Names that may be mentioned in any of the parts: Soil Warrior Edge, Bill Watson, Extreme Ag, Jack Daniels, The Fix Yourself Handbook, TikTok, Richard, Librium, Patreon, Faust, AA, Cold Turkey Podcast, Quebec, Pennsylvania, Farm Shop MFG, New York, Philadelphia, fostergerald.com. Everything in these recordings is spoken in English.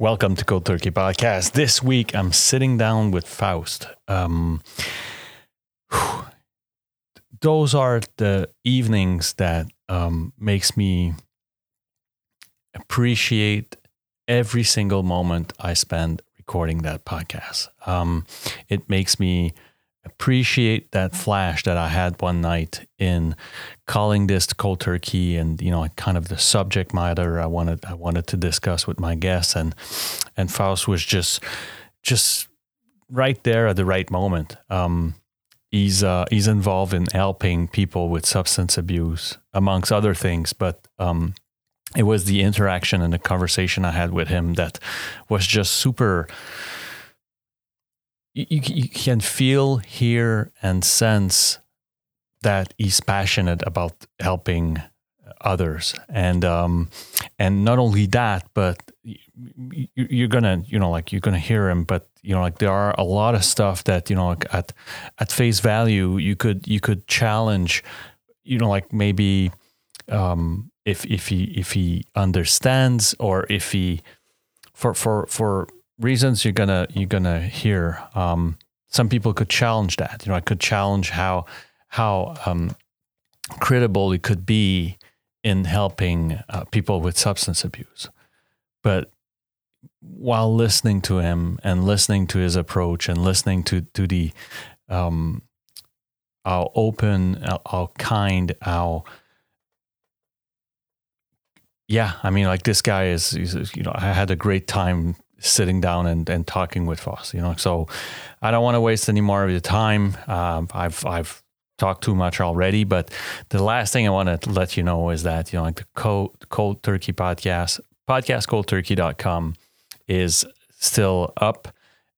Welcome to Cold Turkey Podcast. This week, I'm sitting down with Faust. Those are the evenings that makes me appreciate every single moment I spend recording that podcast. It makes me appreciate that flash that I had one night in calling this cold turkey and, you know, kind of the subject matter I wanted to discuss with my guests, and Faust was just right there at the right moment. He's involved in helping people with substance abuse, amongst other things, but it was the interaction and the conversation I had with him that was just super. You can feel, hear, and sense that he's passionate about helping others, and not only that, but you're gonna hear him. But you know, like, there are a lot of stuff that, you know, like, at face value you could challenge. You know, like, maybe if he understands, or if he for reasons you're gonna hear. Some people could challenge that. You know, I could challenge how credible it could be in helping people with substance abuse. But while listening to him and listening to his approach and listening to the how open, how kind, how. Yeah, I mean, like, this guy is, you know, I had a great time sitting down and talking with Faust, you know, so I don't want to waste any more of your time. I've talked too much already, but the last thing I want to let you know is that, you know, like, the Cold Turkey podcast, coldturkey.com is still up,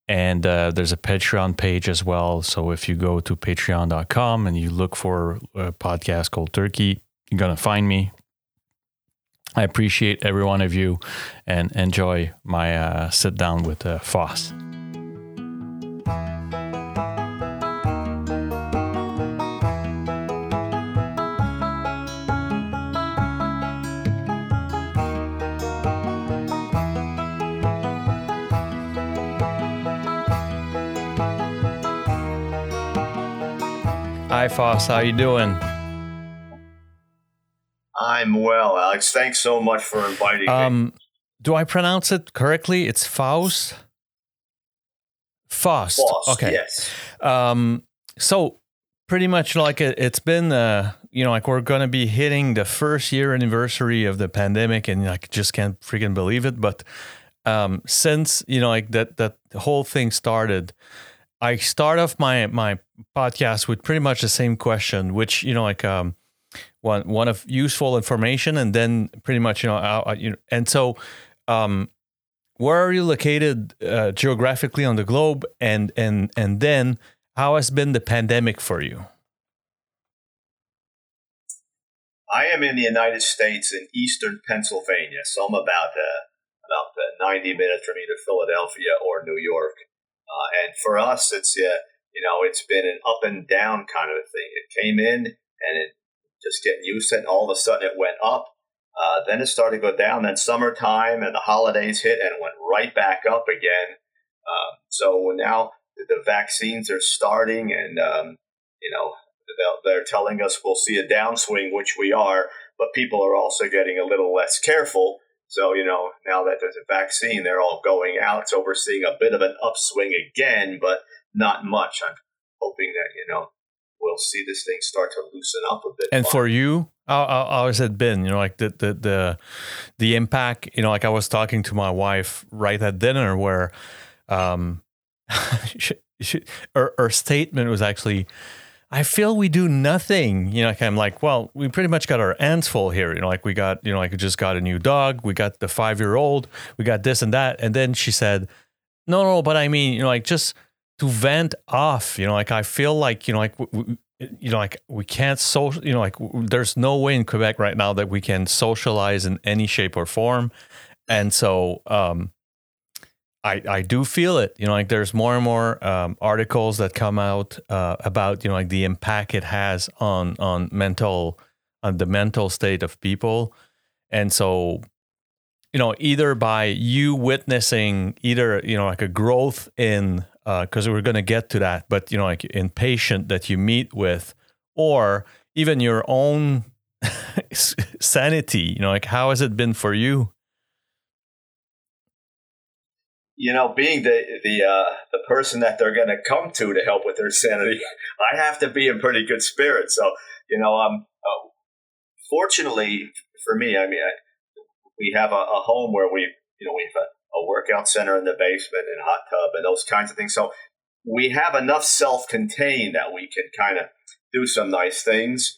and there's a Patreon page as well. So if you go to patreon.com and you look for podcast Cold Turkey, you're going to find me. I appreciate every one of you, and enjoy my sit down with Faust. Hi, Faust. How you doing? I'm well, Alex. Thanks so much for inviting me. Do I pronounce it correctly? It's Faust? Faust. Okay. Yes. So pretty much, like, it's been, you know, like, we're going to be hitting the first year anniversary of the pandemic, and I just can't freaking believe it. But since, you know, like, that whole thing started, I start off my podcast with pretty much the same question, which, you know, like, one of useful information, and then pretty much, you know, and so where are you located geographically on the globe, and then how has been the pandemic for you? I am in the United States in eastern Pennsylvania, so I'm about 90 minutes from either Philadelphia or New York, and for us, it's you know, it's been an up and down kind of a thing. It came in and it. Just getting used to it, and all of a sudden it went up. Then it started to go down. Then summertime and the holidays hit, and it went right back up again. So now the vaccines are starting, and you know, they're telling us we'll see a downswing, which we are. But people are also getting a little less careful. So, you know, now that there's a vaccine, they're all going out. So we're seeing a bit of an upswing again, but not much. I'm hoping that, you know, we'll see this thing start to loosen up a bit. And for you, how has it been? You know, like, the impact, you know, like, I was talking to my wife right at dinner, where her statement was actually, I feel we do nothing. You know, like, I'm like, well, we pretty much got our hands full here. You know, like, we got, you know, like, we just got a new dog. We got the 5-year-old. We got this and that. And then she said, no, but I mean, you know, like, just to vent off, you know, like, I feel like, you know, like, we can't social, you know, like, there's no way in Quebec right now that we can socialize in any shape or form. And so I do feel it, you know, like, there's more and more articles that come out about, you know, like, the impact it has on the mental state of people. And so you know, either by you witnessing either, you know, like a growth in, because we're going to get to that, but, you know, like in patient that you meet with, or even your own sanity, you know, like how has it been for you? You know, being the person that they're going to come to help with their sanity, I have to be in pretty good spirits. So, you know, fortunately for me, I mean, we have a home where we have a workout center in the basement and hot tub and those kinds of things. So we have enough self-contained that we can kind of do some nice things.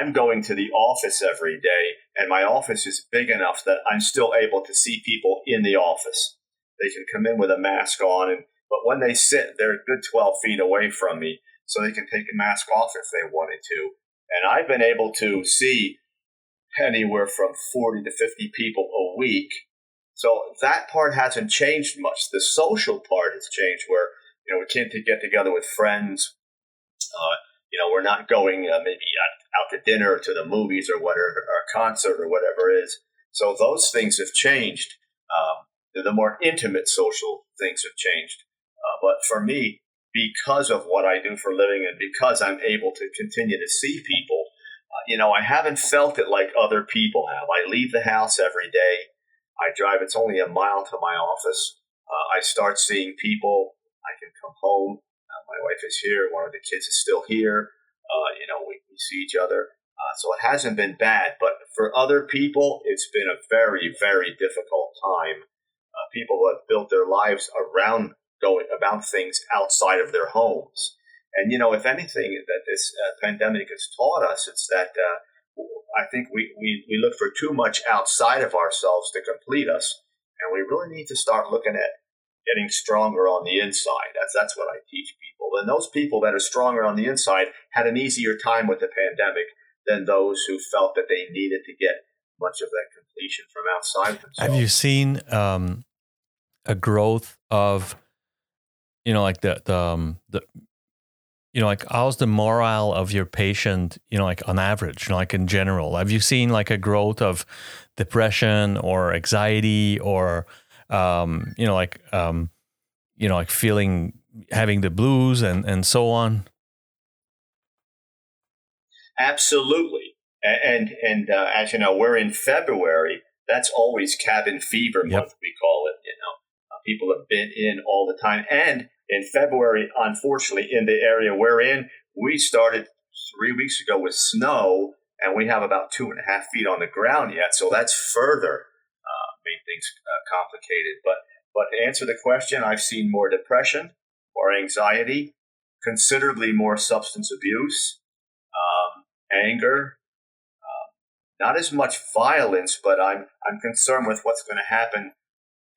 I'm going to the office every day, and my office is big enough that I'm still able to see people in the office. They can come in with a mask on, but when they sit, they're a good 12 feet away from me, so they can take a mask off if they wanted to. And I've been able to see anywhere from 40 to 50 people a week. So that part hasn't changed much. The social part has changed where, you know, we can't get together with friends. You know, we're not going maybe out to dinner or to the movies or whatever, or a concert or whatever it is. So those things have changed. The more intimate social things have changed. But for me, because of what I do for a living and because I'm able to continue to see people, you know, I haven't felt it like other people have. I leave the house every day. I drive. It's only a mile to my office. I start seeing people. I can come home. My wife is here. One of the kids is still here. You know, we see each other. So it hasn't been bad. But for other people, it's been a very, very difficult time. People who have built their lives around going about things outside of their homes. And, you know, if anything that this pandemic has taught us, it's that I think we look for too much outside of ourselves to complete us. And we really need to start looking at getting stronger on the inside. That's what I teach people. And those people that are stronger on the inside had an easier time with the pandemic than those who felt that they needed to get much of that completion from outside themselves. Have you seen a growth of, you know, like the you know, like how's the morale of your patient, you know, like on average, you know, like in general? Have you seen like a growth of depression or anxiety or you know, like having the blues and so on? Absolutely. And as you know, we're in February. That's always cabin fever month, we call it, you know. People have been in all the time. And in February, unfortunately, in the area we're in, we started 3 weeks ago with snow, and we have about 2.5 feet on the ground yet. So that's further made things complicated. But to answer the question, I've seen more depression, more anxiety, considerably more substance abuse, anger, not as much violence, but I'm concerned with what's going to happen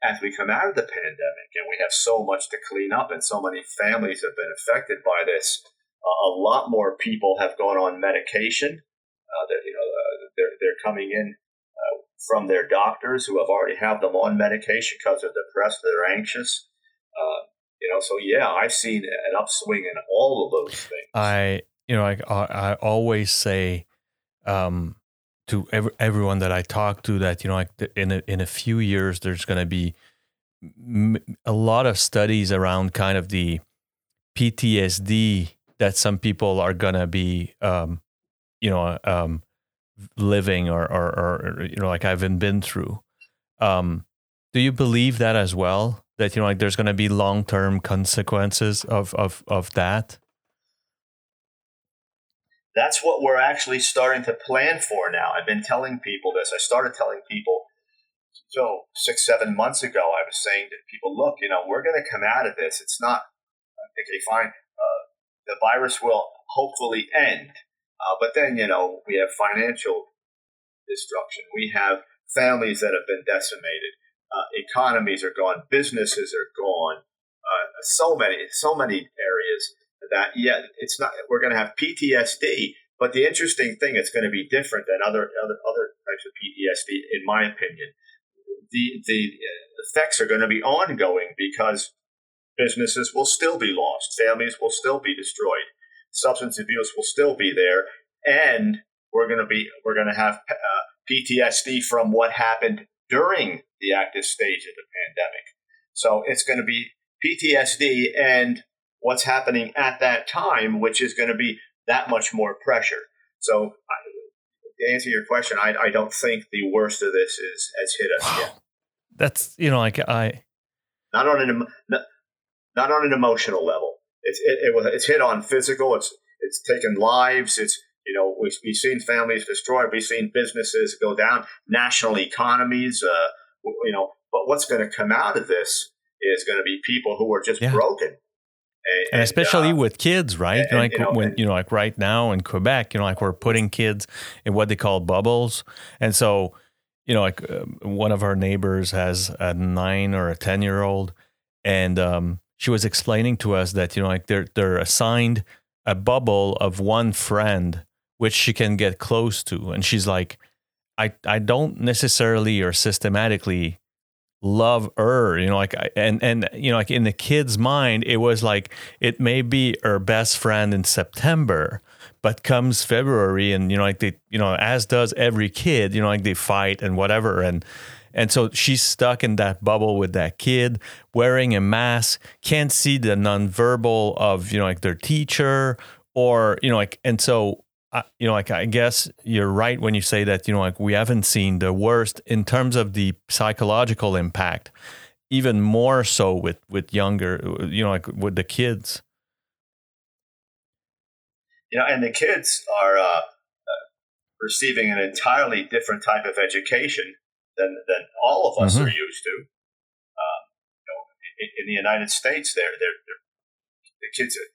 as we come out of the pandemic. And we have so much to clean up, and so many families have been affected by this. A lot more people have gone on medication. They're coming in from their doctors who have already had them on medication because they're depressed, they're anxious. So yeah, I've seen an upswing in all of those things. I always say to everyone that I talk to that, you know, like in a few years, there's going to be a lot of studies around kind of the PTSD that some people are going to be, living or you know, like I've been through. Do you believe that as well? That, you know, like there's going to be long-term consequences of that? That's what we're actually starting to plan for now. I've been telling people this. I started telling people, so 6-7 months ago, I was saying to people, look, you know, we're going to come out of this. It's not, okay, fine. The virus will hopefully end. But then, you know, we have financial destruction. We have families that have been decimated. Economies are gone. Businesses are gone. So many areas that, yeah, it's not. We're going to have PTSD. But the interesting thing, it's going to be different than other types of PTSD, in my opinion. The effects are going to be ongoing because businesses will still be lost. Families will still be destroyed. Substance abuse will still be there, and we're going to have PTSD from what happened during the active stage of the pandemic. So it's going to be PTSD and what's happening at that time, which is going to be that much more pressure. So to answer your question, I don't think the worst of this has hit us yet. That's, not on an emotional level. It's hit on physical. It's taken lives. We've seen families destroyed. We've seen businesses go down, national economies, but what's going to come out of this is going to be people who are just broken. And especially with kids, right? And right now in Quebec, we're putting kids in what they call bubbles. And so, one of our neighbors has a 9 or a 10-year-old, and she was explaining to us that, they're assigned a bubble of one friend which she can get close to. And she's like, I don't necessarily or systematically love her, in the kid's mind, it was like, it may be her best friend in September, but comes February and, as does every kid, they fight and whatever. And so she's stuck in that bubble with that kid, wearing a mask, can't see the nonverbal of, their teacher or, and so, I guess you're right when you say that, we haven't seen the worst in terms of the psychological impact, even more so with younger, with the kids. And the kids are receiving an entirely different type of education than all of us are used to. In the United States, they're the kids are.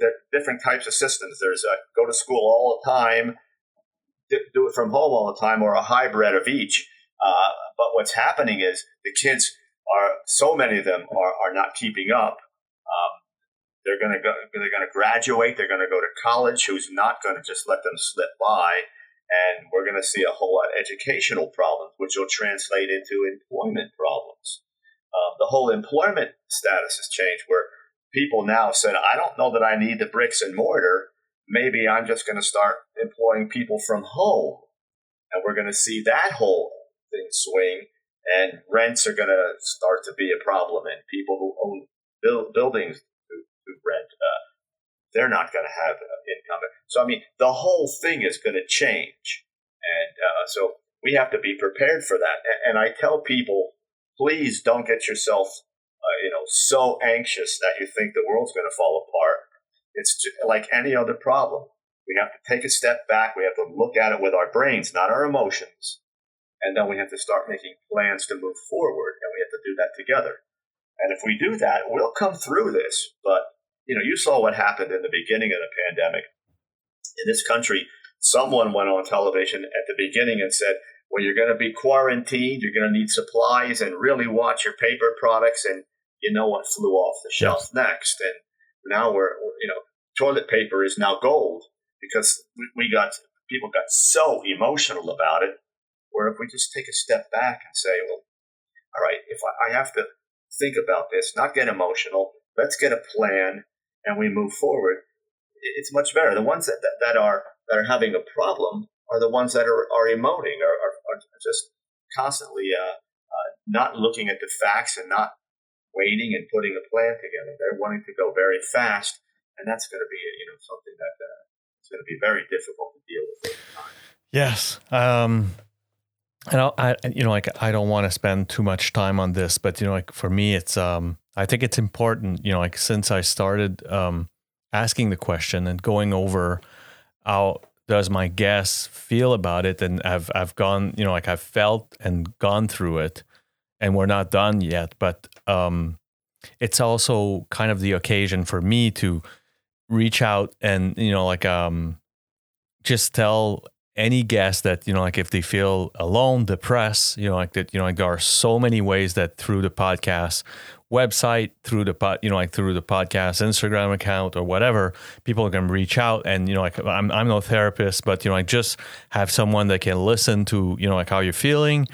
There are different types of systems. There's a go to school all the time, do it from home all the time, or a hybrid of each. But what's happening is the kids are not keeping up. They're going to go. They're going to graduate. They're going to go to college. Who's not going to just let them slip by? And we're going to see a whole lot of educational problems, which will translate into employment problems. The whole employment status has changed, where people now said, I don't know that I need the bricks and mortar. Maybe I'm just going to start employing people from home. And we're going to see that whole thing swing. And rents are going to start to be a problem. And people who own buildings who rent, they're not going to have income. So, the whole thing is going to change. And so we have to be prepared for that. And I tell people, please don't get yourself so anxious that you think the world's going to fall apart. It's just like any other problem. We have to take a step back. We have to look at it with our brains, not our emotions. And then we have to start making plans to move forward. And we have to do that together. And if we do that, we'll come through this. But, you saw what happened in the beginning of the pandemic. In this country, someone went on television at the beginning and said, well, you're going to be quarantined. You're going to need supplies and really watch your paper products and what flew off the shelf next. And now toilet paper is now gold because people got so emotional about it, where if we just take a step back and say, well, all right, if I have to think about this, not get emotional, let's get a plan and we move forward. It's much better. The ones that are having a problem are the ones that are emoting or just constantly not looking at the facts and not waiting and putting a plan together. They're wanting to go very fast, and that's going to be something that it's going to be very difficult to deal with at the time. Yes, and I don't want to spend too much time on this, but for me, it's I think it's important. Since I started asking the question and going over how does my guest feel about it, and I've gone I've felt and gone through it. And we're not done yet, but it's also kind of the occasion for me to reach out and just tell any guest that if they feel alone, depressed, that there are so many ways that through the podcast website, through the podcast Instagram account or whatever, people can reach out and I'm no therapist, but I just have someone that can listen to how you're feeling.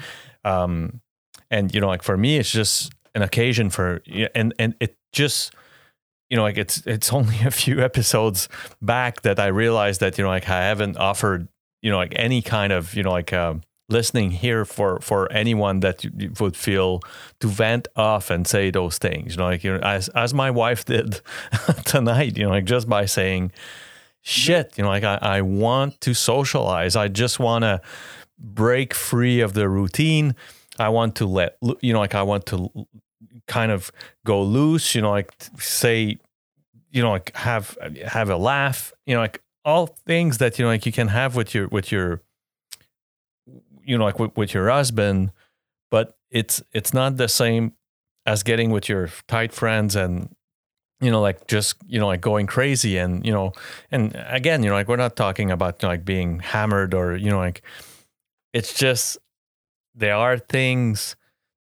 And, for me, it's just an occasion for, and it just, it's only a few episodes back that I realized that, I haven't offered, you know, like any kind of, you know, like listening here for anyone that you would feel to vent off and say those things, you know, like, you know, as my wife did tonight, you know, like just by saying shit, you know, like I want to socialize. I just want to break free of the routine. I want to let, you know, like I want to kind of go loose, you know, like say, you know, like have a laugh, you know, like all things that, you know, like you can have with your, you know, like with your husband, but it's not the same as getting with your tight friends and, you know, like just, you know, like going crazy and, you know, and again, you know, like we're not talking about, you know, like being hammered or, you know, like it's just, there are things,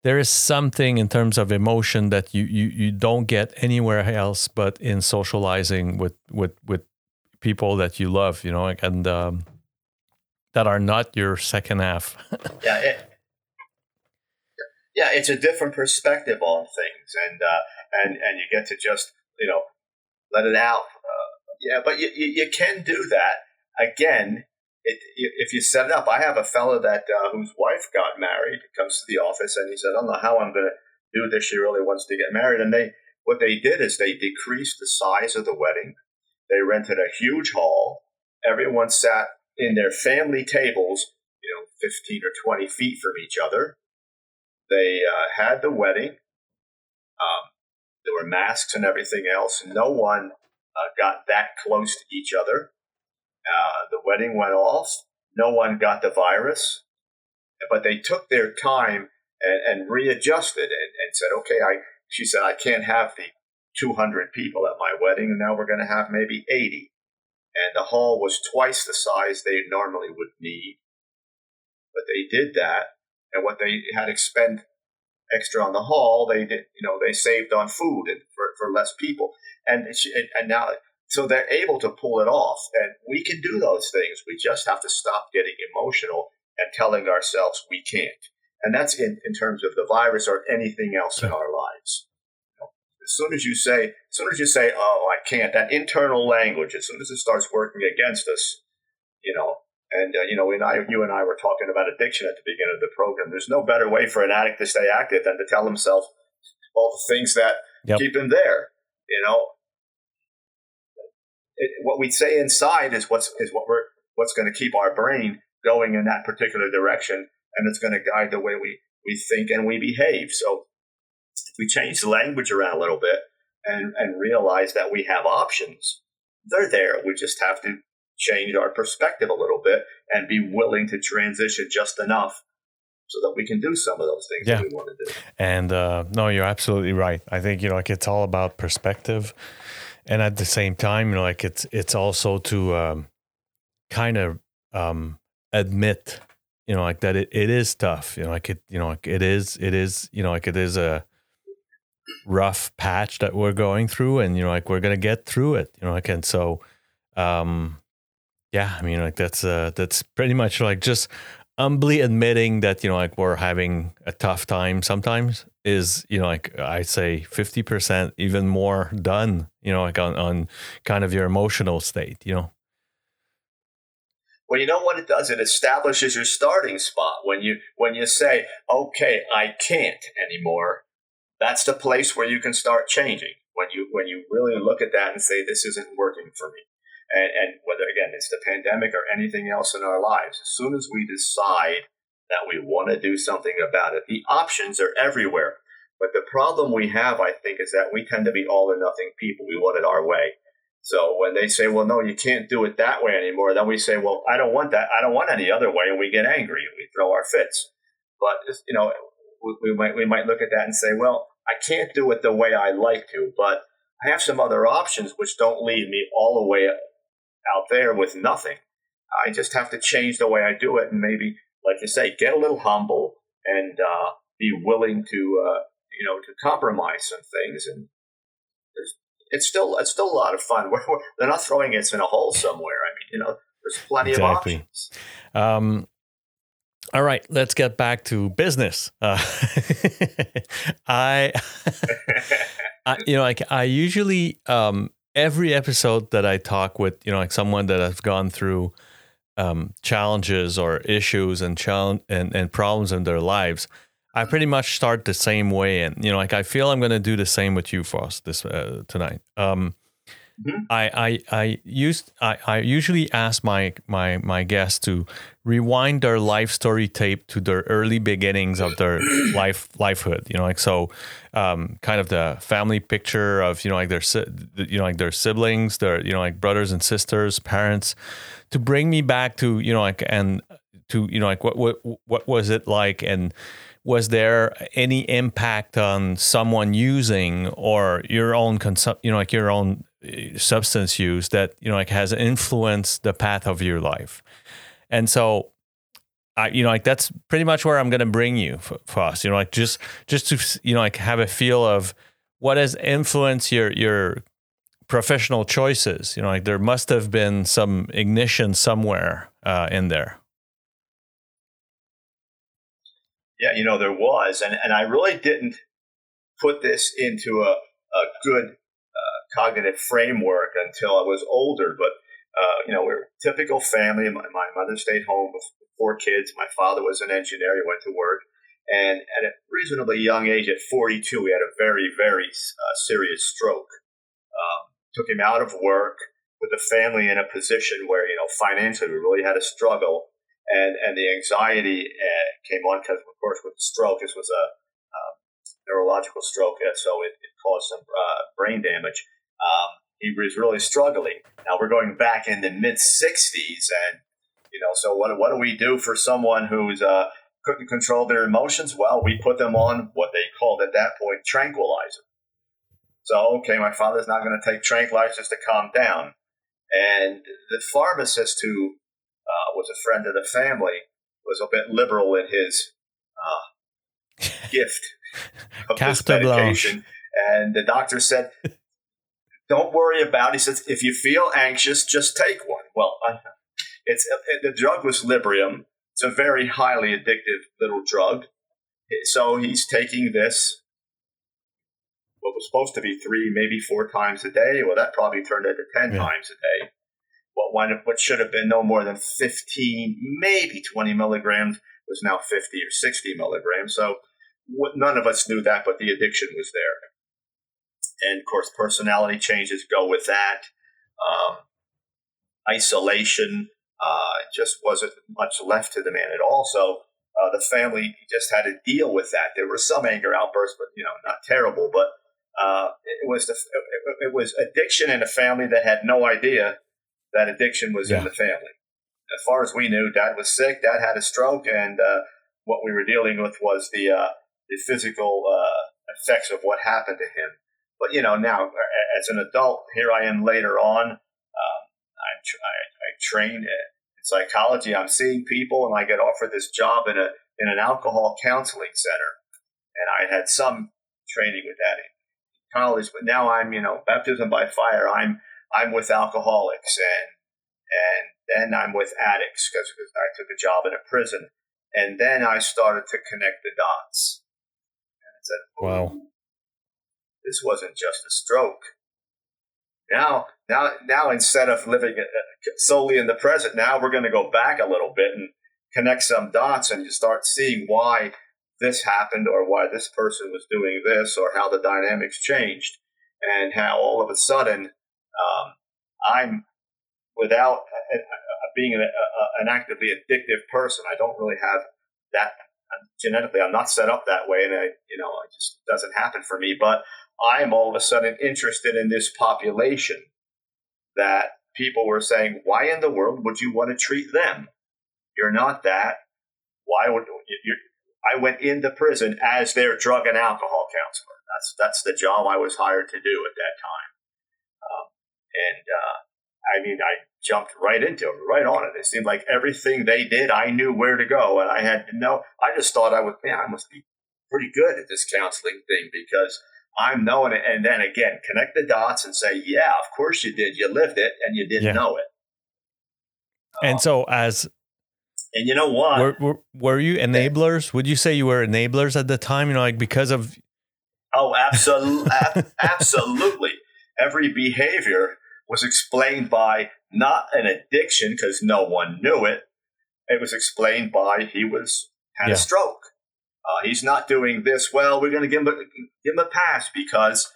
there is something in terms of emotion that you don't get anywhere else, but in socializing with people that you love, you know, and, that are not your second half. Yeah, it's a different perspective on things, and you get to just, you know, let it out. But you can do that. Again, if you set it up. I have a fellow that whose wife got married, comes to the office, and he said, "I don't know how I'm going to do this. She really wants to get married." And what they did is they decreased the size of the wedding. They rented a huge hall. Everyone sat in their family tables, you know, 15 or 20 feet from each other. They had the wedding. There were masks and everything else. No one got that close to each other. The wedding went off. No one got the virus. But they took their time and readjusted and said, okay, she said, I can't have the 200 people at my wedding, and now we're going to have maybe 80. And the hall was twice the size they normally would need. But they did that, and what they had to spend extra on the hall, they did, you know, they saved on food and for less people. And now, so they're able to pull it off. And we can do those things. We just have to stop getting emotional and telling ourselves we can't. And that's in terms of the virus or anything else in our lives. As soon as you say, "Oh, I can't," that internal language, as soon as it starts working against us, you know, and you know, you and I were talking about addiction at the beginning of the program. There's no better way for an addict to stay active than to tell himself all the things that keep him there. You know, what we say inside is what's going to keep our brain going in that particular direction, and it's going to guide the way we think and we behave. So if we change the language around a little bit and realize that we have options, they're there. We just have to change our perspective a little bit and be willing to transition just enough so that we can do some of those things that we want to do. And no, you're absolutely right. I think, you know, like it's all about perspective. And at the same time, you know, like it's also to kind of admit, you know, like that it is tough, you know, like it, you know, like it is, you know, like it is a rough patch that we're going through, and you know, like we're gonna get through it, you know, like, and so I mean, like that's pretty much like just humbly admitting that, you know, like we're having a tough time sometimes is, you know, like I say 50% even more done, you know, like on kind of your emotional state, you know. Well, you know what it does? It establishes your starting spot. When you say, okay, I can't anymore, that's the place where you can start changing. When you really look at that and say, this isn't working for me. And whether, again, it's the pandemic or anything else in our lives, as soon as we decide that we want to do something about it, the options are everywhere. But the problem we have, I think, is that we tend to be all or nothing people. We want it our way. So when they say, well, no, you can't do it that way anymore, then we say, well, I don't want that. I don't want any other way. And we get angry and we throw our fits. But, you know, we might look at that and say, well, I can't do it the way I like to, but I have some other options which don't leave me all the way out there with nothing. I just have to change the way I do it, and maybe, like you say, get a little humble and be willing to, you know, to compromise some things. And it's still a lot of fun. They're not throwing us in a hole somewhere. I mean, you know, there's plenty of options. All right, let's get back to business. I, you know, like I usually every episode that I talk with, you know, like someone that I've gone through challenges or issues and problems in their lives, I pretty much start the same way. And, you know, like I feel I'm going to do the same with you, Faust, this tonight. Mm-hmm. I usually ask my guests to rewind their life story tape to their early beginnings of their lifehood. You know, like so, kind of the family picture of, you know, like their siblings, their, you know, like brothers and sisters, parents, to bring me back to, you know, like, and to, you know, like what was it like, and was there any impact on someone using or your own your own substance use that, you know, like has influenced the path of your life. And so I, you know, like that's pretty much where I'm going to bring you, Faust, you know, like just to, you know, like have a feel of what has influenced your professional choices. You know, like there must have been some ignition somewhere in there. Yeah, you know, there was, and I really didn't put this into a good cognitive framework until I was older. But, you know, we're a typical family. My mother stayed home with 4 kids. My father was an engineer. He went to work. And at a reasonably young age, at 42, we had a very, very serious stroke. Took him out of work, with the family in a position where, you know, financially we really had a struggle. And the anxiety came on because, of course, with the stroke, this was a neurological stroke, so it caused some brain damage. He was really struggling. Now we're going back in the mid-60s, and, you know, so what do we do for someone who's couldn't control their emotions? Well, we put them on what they called at that point tranquilizer. So, okay, my father's not going to take tranquilizers to calm down. And the pharmacist who was a friend of the family, was a bit liberal in his gift of this medication. And the doctor said, don't worry about it. He says, if you feel anxious, just take one. Well, the drug was Librium. It's a very highly addictive little drug. So he's taking this, what was supposed to be 3, maybe 4 times a day. Well, that probably turned into 10 times a day. What should have been no more than 15, maybe 20 milligrams was now 50 or 60 milligrams. So none of us knew that, but the addiction was there. And, of course, personality changes go with that. Isolation just wasn't much left to the man at all. So the family just had to deal with that. There were some anger outbursts, but, you know, not terrible. But it was addiction in a family that had no idea that addiction was in the family. As far as we knew, Dad was sick. Dad had a stroke, and what we were dealing with was the physical effects of what happened to him. But, you know, now as an adult, here I am later on. I trained in psychology. I'm seeing people, and I get offered this job in an alcohol counseling center, and I had some training with that in college. But now I'm, you know, baptism by fire. I'm with alcoholics, and then I'm with addicts because I took a job in a prison. And then I started to connect the dots. And I said, wow, this wasn't just a stroke. Now, instead of living solely in the present, now we're going to go back a little bit and connect some dots, and you start seeing why this happened or why this person was doing this or how the dynamics changed and how all of a sudden – I'm without being an actively addictive person. I don't really have that genetically. I'm not set up that way, and it just doesn't happen for me. But I'm all of a sudden interested in this population that people were saying, "Why in the world would you want to treat them? You're not that. Why would you?" I went into prison as their drug and alcohol counselor. That's the job I was hired to do at that time. And, I mean, I jumped right into it, right on it. It seemed like everything they did, I knew where to go. And I had no, I just thought I must be pretty good at this counseling thing because I'm knowing it. And then again, connect the dots and say, yeah, of course you did. You lived it and you didn't know it. And so and you know what? Were you enablers? Would you say you were enablers at the time? You know, like because of. Oh, absolutely. Every behavior was explained by not an addiction because no one knew it. It was explained by he had a stroke. He's not doing this well. We're going to give him a pass because,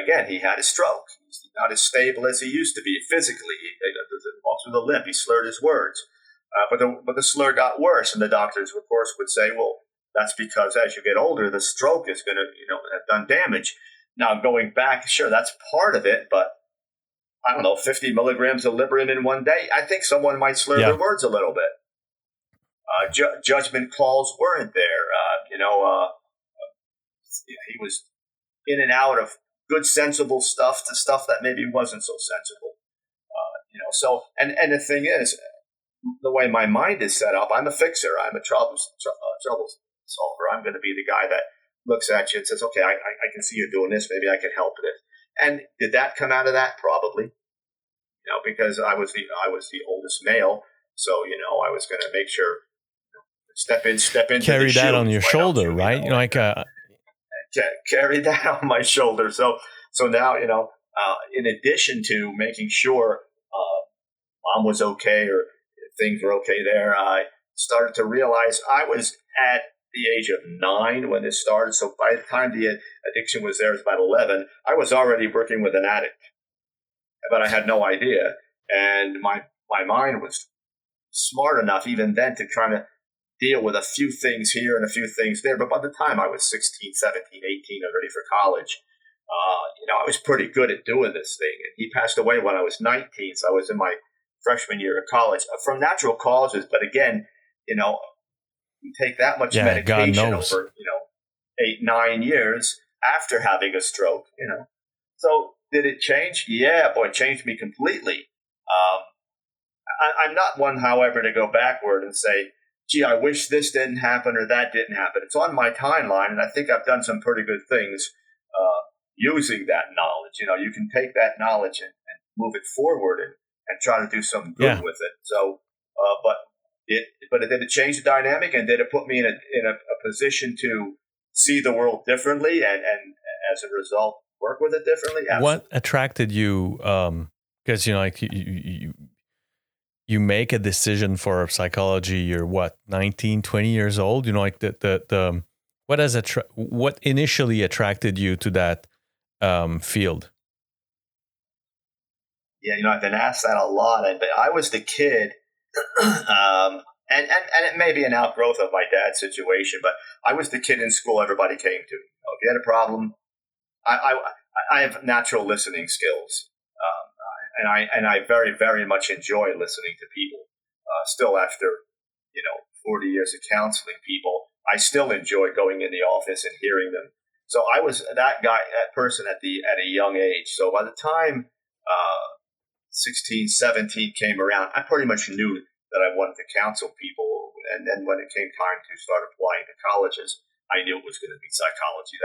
again, he had a stroke. He's not as stable as he used to be physically. He walks with a limp. He slurred his words. But the slur got worse, and the doctors, of course, would say, well, that's because as you get older, the stroke is going to have done damage. Now, going back, sure, that's part of it, but I don't know, 50 milligrams of Librium in one day. I think someone might slur their words a little bit. Judgment calls weren't there. He was in and out of good, sensible stuff to stuff that maybe wasn't so sensible. So the thing is, the way my mind is set up, I'm a fixer. I'm a trouble solver. I'm going to be the guy that looks at you and says, okay, I can see you're doing this. Maybe I can help with it. And did that come out of that? Probably. Because I was the oldest male. So, I was going to make sure, step in. Carry that on your shoulder, right? Carry that on my shoulder. So now, in addition to making sure mom was okay or things were okay there, I started to realize I was at the age of 9 when this started. So by the time the addiction was there, it was about 11. I was already working with an addict, but I had no idea. And my mind was smart enough even then to kind of deal with a few things here and a few things there. But by the time I was 16, 17, 18, and ready for college, I was pretty good at doing this thing. And he passed away when I was 19, so I was in my freshman year of college from natural causes. But again, you take that much medication over 8-9 years after having a stroke. So did it change? Yeah, boy, it changed me completely. I'm not one, however, to go backward and say, gee, I wish this didn't happen or that didn't happen. It's on my timeline, and I think I've done some pretty good things using that knowledge. You can take that knowledge and move it forward and try to do something good with it. So, but did it change the dynamic, and did it put me in a position to see the world differently and as a result work with it differently? Absolutely. What attracted you? Because you make a decision for psychology. You're 19, 20 years old. What initially attracted you to that field? Yeah, I've been asked that a lot. And I was the kid, and it may be an outgrowth of my dad's situation, but I was the kid in school everybody came to. If you had a problem, I have natural listening skills. And I very, very much enjoy listening to people. Still after, 40 years of counseling people, I still enjoy going in the office and hearing them. So I was that person at a young age. So by the time 16, 17 came around, I pretty much knew that I wanted to counsel people. And then when it came time to start applying to colleges, I knew it was going to be psychology.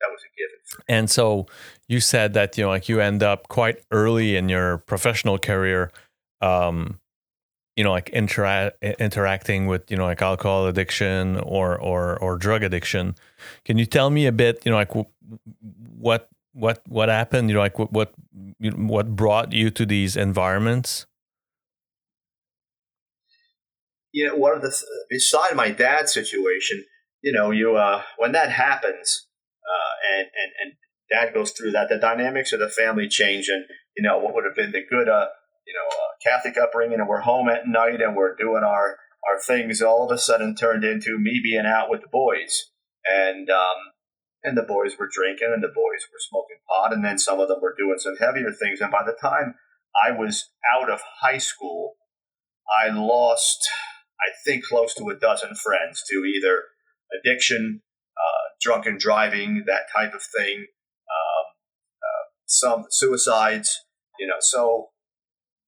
That was a given for me. And so you said that you end up quite early in your professional career, interacting with alcohol addiction or drug addiction. Can you tell me a bit what happened? What brought you to these environments? One of the beside my dad's situation. When that happens, and dad goes through that, the dynamics of the family change, and what would have been the good, Catholic upbringing, and we're home at night and we're doing our things, all of a sudden turned into me being out with the boys, and the boys were drinking, and the boys were smoking pot, and then some of them were doing some heavier things, and by the time I was out of high school, I lost, I think, close to a dozen friends to either addiction, drunken driving, that type of thing, some suicides, so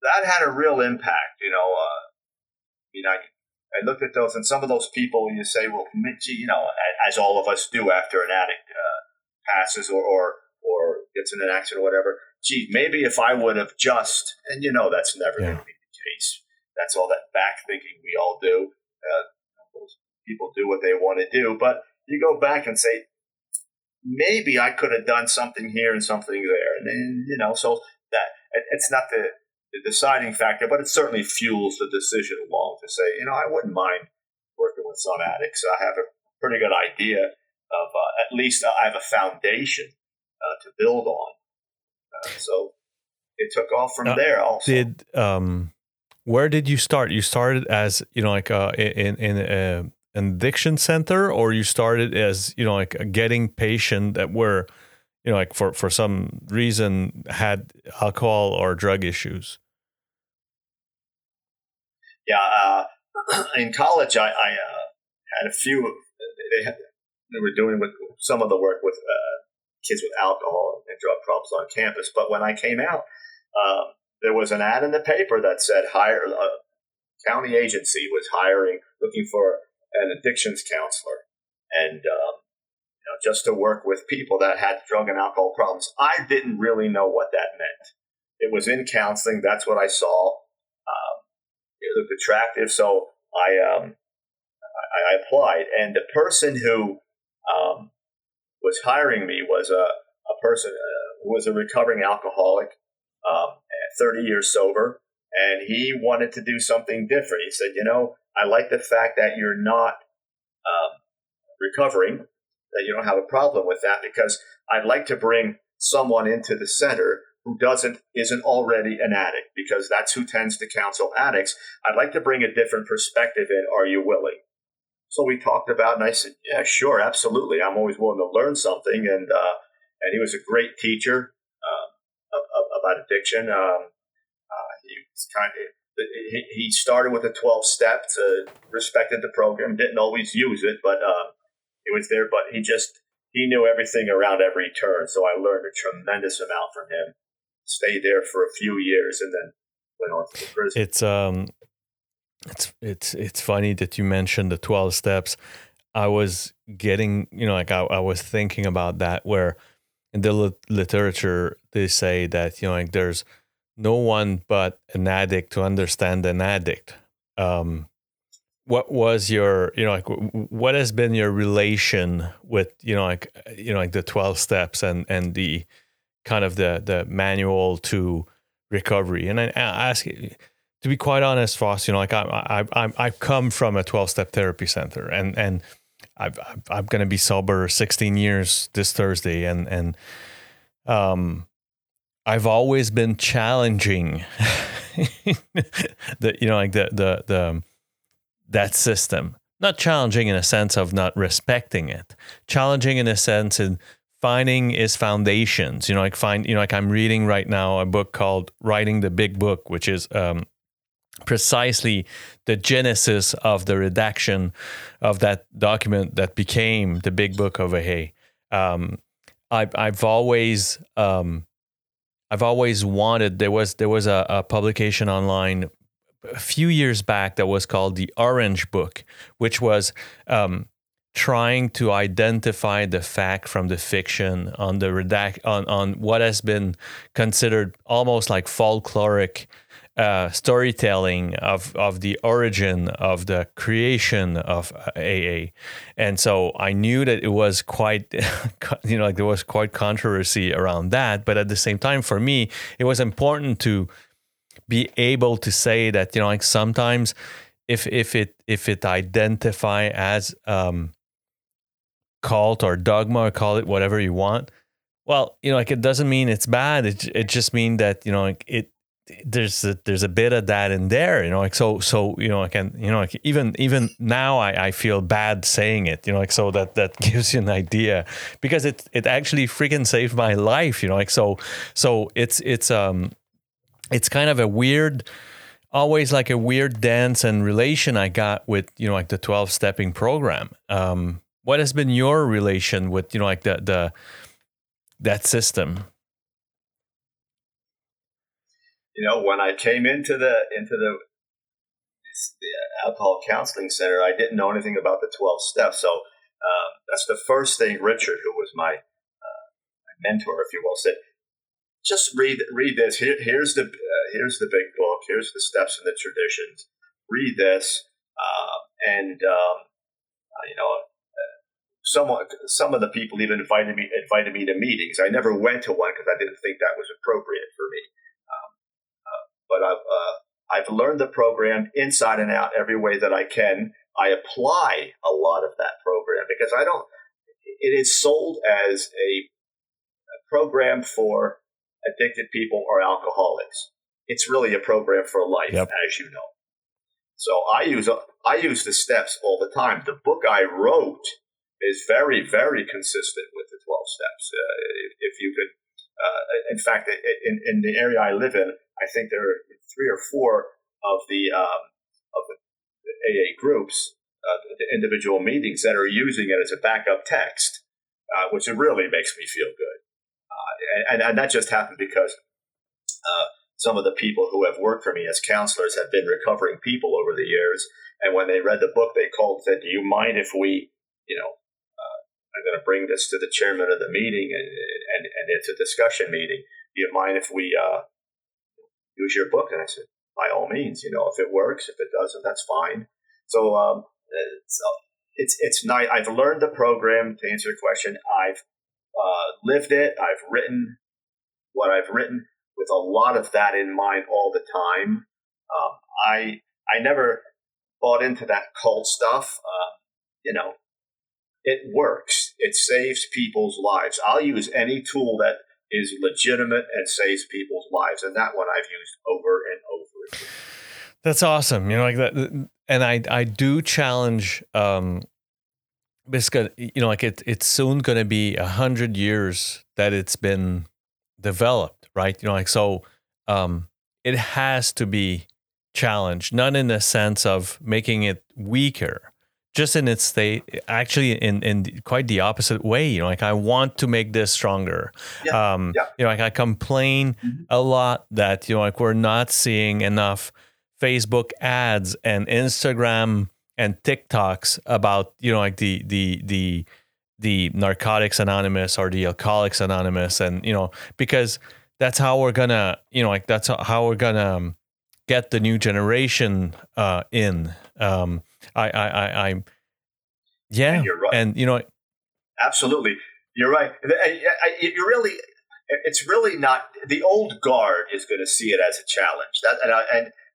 that had a real impact, I looked at those, and some of those people, you say, well, as all of us do after an addict passes or gets in an accident or whatever, gee, maybe if I would have just, and that's never going to be the case. That's all that back thinking we all do. People do what they want to do, but you go back and say, maybe I could have done something here and something there. And then, so that it's not the deciding factor, but it certainly fuels the decision along to say, I wouldn't mind working with some addicts. I have a pretty good idea of at least I have a foundation to build on. So it took off from there. Also, where did you start? You started as in an addiction center, or you started as a getting patient that were for some reason had alcohol or drug issues? Yeah, in college I had a few. They were doing with some of the work with kids with alcohol and drug problems on campus. But when I came out, there was an ad in the paper that said county agency was hiring, looking for an addictions counselor, and just to work with people that had drug and alcohol problems. I didn't really know what that meant. It was in counseling. That's what I saw. It looked attractive, so I applied, and the person who was hiring me was a person who was a recovering alcoholic, 30 years sober, and he wanted to do something different. He said, I like the fact that you're not recovering, that you don't have a problem with that, because I'd like to bring someone into the center who isn't already an addict, because that's who tends to counsel addicts. I'd like to bring a different perspective in. Are you willing? So we talked about, and I said, yeah, sure, absolutely. I'm always willing to learn something. And he was a great teacher about addiction. He started with the 12 steps, respected the program, didn't always use it, but it was there. But he knew everything around every turn. So I learned a tremendous amount from him. Stayed there for a few years and then went on to the prison. It's funny that you mentioned the 12 steps. I was getting, I was thinking about that, where in the literature, they say that, there's no one but an addict to understand an addict. What was your, what has been your relation with, the 12 steps and the kind of the manual to recovery? And I ask you, to be quite honest, Faust, I come from a 12-step therapy center, and I'm going to be sober 16 years this Thursday, and I've always been challenging that system. Not challenging in a sense of not respecting it, challenging in a sense in finding its foundations. I'm reading right now a book called "Writing the Big Book," which is precisely the genesis of the redaction of that document that became the Big Book of Ahay. I've always wanted. There was a publication online a few years back that was called the Orange Book, which was trying to identify the fact from the fiction on the on what has been considered almost like folkloric storytelling of the origin of the creation of AA. And so I knew that it was quite, there was quite controversy around that. But at the same time, for me, it was important to be able to say that, sometimes if it identify as cult or dogma, or call it whatever you want. Well, it doesn't mean it's bad. It just means that, there's a bit of that in there, even now I feel bad saying it, so that gives you an idea, because it actually freaking saved my life, so it's kind of a weird, always like a weird dance and relation I got with, the 12 stepping program. What has been your relation with, that system? When I came into the alcohol counseling center, I didn't know anything about the 12 steps. So that's the first thing Richard, who was my mentor, if you will, said. Just read this. Here's the big book. Here's the steps and the traditions. Read this, Some of the people even invited me to meetings. I never went to one because I didn't think that was appropriate for me. But I've learned the program inside and out every way that I can. I apply a lot of that program because I don't. It is sold as a program for addicted people or alcoholics. It's really a program for life, yep, as you know. So I use the steps all the time. The book I wrote is very, very consistent with the 12 steps. If you could, in fact, in the area I live in, I think there are 3 or 4 of the AA groups, the individual meetings that are using it as a backup text, which really makes me feel good. And that just happened because some of the people who have worked for me as counselors have been recovering people over the years. And when they read the book, they called and said, "Do you mind if we, I'm going to bring this to the chairman of the meeting and it's a discussion meeting. Do you mind if we use your book?" And I said, "By all means, if it works, if it doesn't, that's fine." So it's nice. I've learned the program. To answer your question, I've lived it. I've written what I've written with a lot of that in mind all the time. I never bought into that cult stuff. It works. It saves people's lives. I'll use any tool that is legitimate and saves people's lives. And that one I've used over and over again. That's awesome. Like that. And I do challenge, basically, it's soon going to be 100 years that it's been developed, right? It has to be challenged, not in the sense of making it weaker, just in its state, actually in quite the opposite way. I want to make this stronger. Yeah. I complain a lot that, we're not seeing enough Facebook ads and Instagram and TikToks about, the Narcotics Anonymous or the Alcoholics Anonymous. And, because that's how we're gonna, that's how we're gonna get the new generation in. I yeah, and you're right. And absolutely, you're right. You really, it's really not. The old guard is going to see it as a challenge.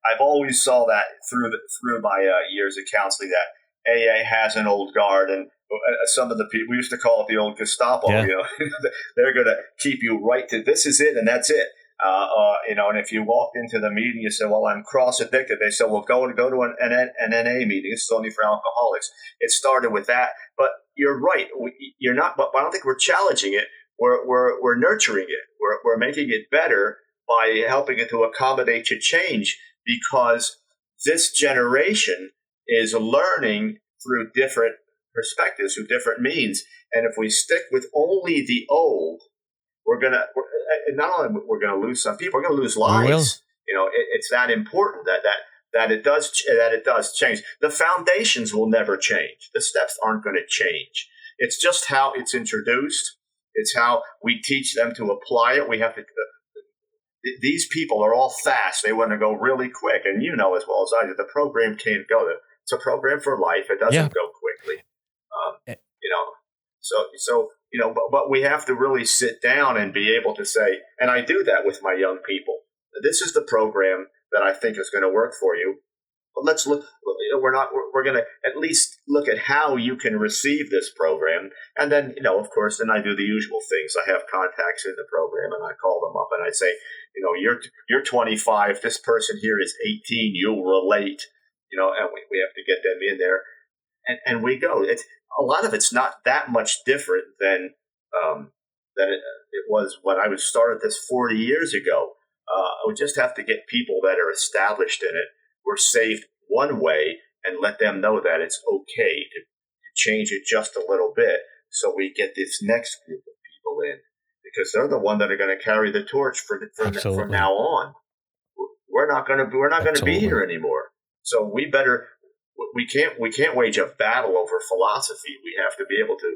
I've always saw that through my years of counseling, that AA has an old guard, and some of the people, we used to call it the old Gestapo. Yeah. They're going to keep you right to this is it and that's it. And if you walked into the meeting, you said, "Well, I'm cross-addicted," they said, "Well, go to an NA meeting. It's only for alcoholics." It started with that, but you're right. You're not. But I don't think we're challenging it. We're nurturing it. We're making it better by helping it to accommodate your change, because this generation is learning through different perspectives, through different means, and if we stick with only the old, we're not only going to lose some people, we're going to lose lives. It's that important that it does change. The foundations will never change. The steps aren't going to change. It's just how it's introduced. It's how we teach them to apply it. We have to. These people are all fast. They want to go really quick, and as well as I do, the program can't go there. It's a program for life. It doesn't go quickly. But we have to really sit down and be able to say, and I do that with my young people, this is the program that I think is going to work for you. But let's look, we're going to at least look at how you can receive this program. And then, of course, then I do the usual things. I have contacts in the program and I call them up and I say, you're 25, this person here is 18, you'll relate, and we have to get them in there. And we go. A lot of it's not that much different than it was when I was started this 40 years ago. I would just have to get people that are established in it, who are saved one way, and let them know that it's okay to change it just a little bit, so we get this next group of people in, because they're the one that are going to carry the torch from now on. We're not going to be here anymore. So we better. We can't wage a battle over philosophy. We have to be able to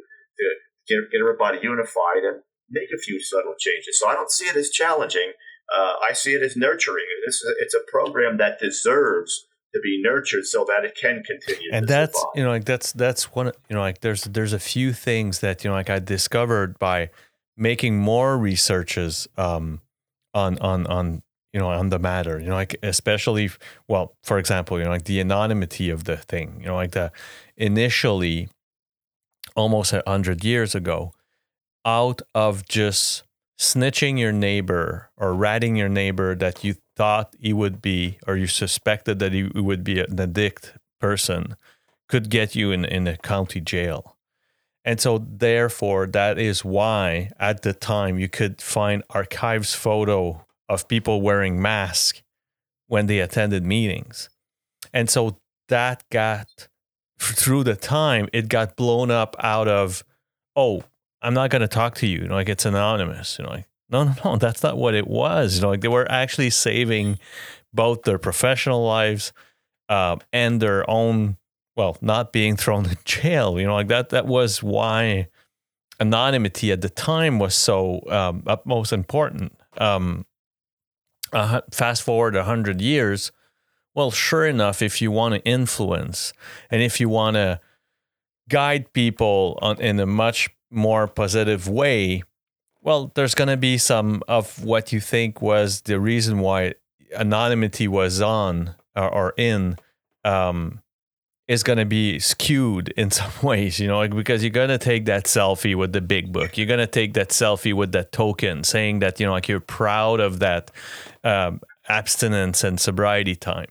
get everybody unified and make a few subtle changes. So I don't see it as challenging. I see it as nurturing. It's a program that deserves to be nurtured so that it can continue. And that's, survive. You know, like that's one, you know, like there's a few things that, you know, like I discovered by making more researches, on, you know, on the matter, you know, like especially, well, for example, you know, like the anonymity of the thing, you know, like the initially almost 100 years ago, out of just snitching your neighbor or ratting your neighbor that you thought he would be, or you suspected that he would be an addict person, could get you in a county jail. And so therefore, that is why at the time you could find archives photo of people wearing masks when they attended meetings. And so that got, through the time, it got blown up out of, oh, I'm not going to talk to you. You know, like it's anonymous. You know, like, no, that's not what it was. You know, like they were actually saving both their professional lives and their own, well, not being thrown in jail. You know, like that was why anonymity at the time was so utmost important. Fast forward 100 years, well, sure enough, if you want to influence and if you want to guide people in a much more positive way, well, there's going to be some of what you think was the reason why anonymity was on or in is going to be skewed in some ways, you know, like because you're going to take that selfie with the big book. You're going to take that selfie with that token saying that, you know, like you're proud of that abstinence and sobriety time.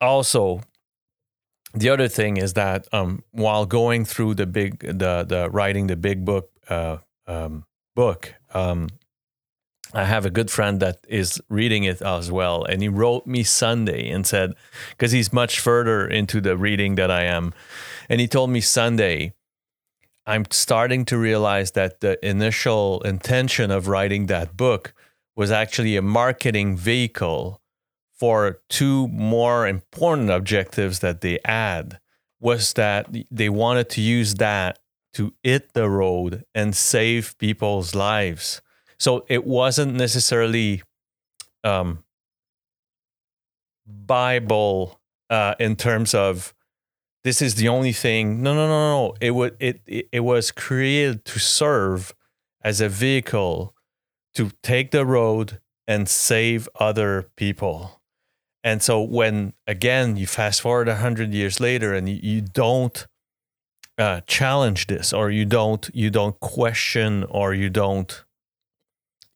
Also, the other thing is that while going through writing the big book I have a good friend that is reading it as well. And he wrote me Sunday and said, because he's much further into the reading than I am. And he told me Sunday, I'm starting to realize that the initial intention of writing that book was actually a marketing vehicle for two more important objectives that they had, was that they wanted to use that to hit the road and save people's lives. So it wasn't necessarily Bible in terms of this is the only thing. No. It was created to serve as a vehicle to take the road and save other people. And so when, again, you fast forward 100 years later and you don't challenge this, or you don't question, or you don't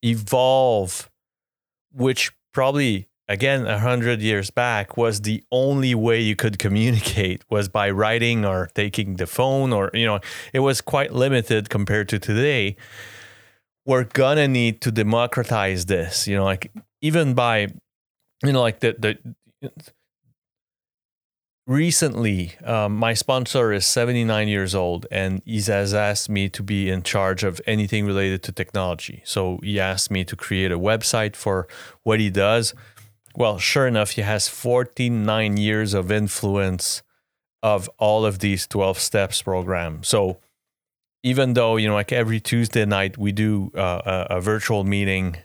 evolve, which probably, again, 100 years back was the only way you could communicate, was by writing or taking the phone, or, you know, it was quite limited compared to today. We're gonna need to democratize this, you know, like even by, you know, like the recently, my sponsor is 79 years old, and he has asked me to be in charge of anything related to technology. So he asked me to create a website for what he does. Well, sure enough, he has 49 years of influence of all of these 12 steps program. So even though, you know, like every Tuesday night we do a virtual meeting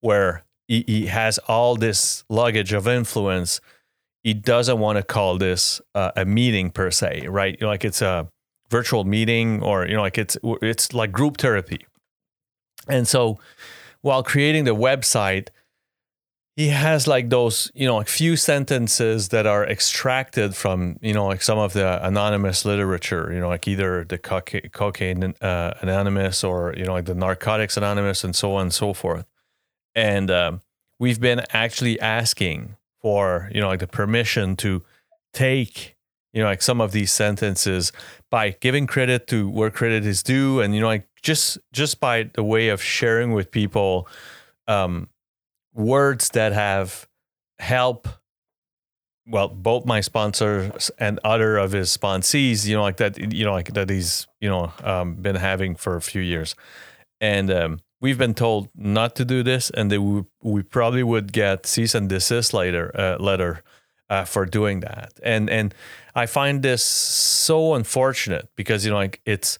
where he has all this luggage of influence, he doesn't want to call this a meeting per se, right? You know, like it's a virtual meeting, or, you know, like it's like group therapy. And so while creating the website, he has like those, you know, like few sentences that are extracted from, you know, like some of the anonymous literature, you know, like either the cocaine anonymous, or, you know, like the narcotics anonymous, and so on and so forth. And we've been actually asking for, you know, like the permission to take, you know, like some of these sentences by giving credit to where credit is due. And, you know, like just by the way of sharing with people words that have helped, well, both my sponsors and other of his sponsees, you know, like that, you know, like that he's, you know, been having for a few years. And we've been told not to do this, and that we probably would get cease and desist letter for doing that. And I find this so unfortunate, because, you know, like it's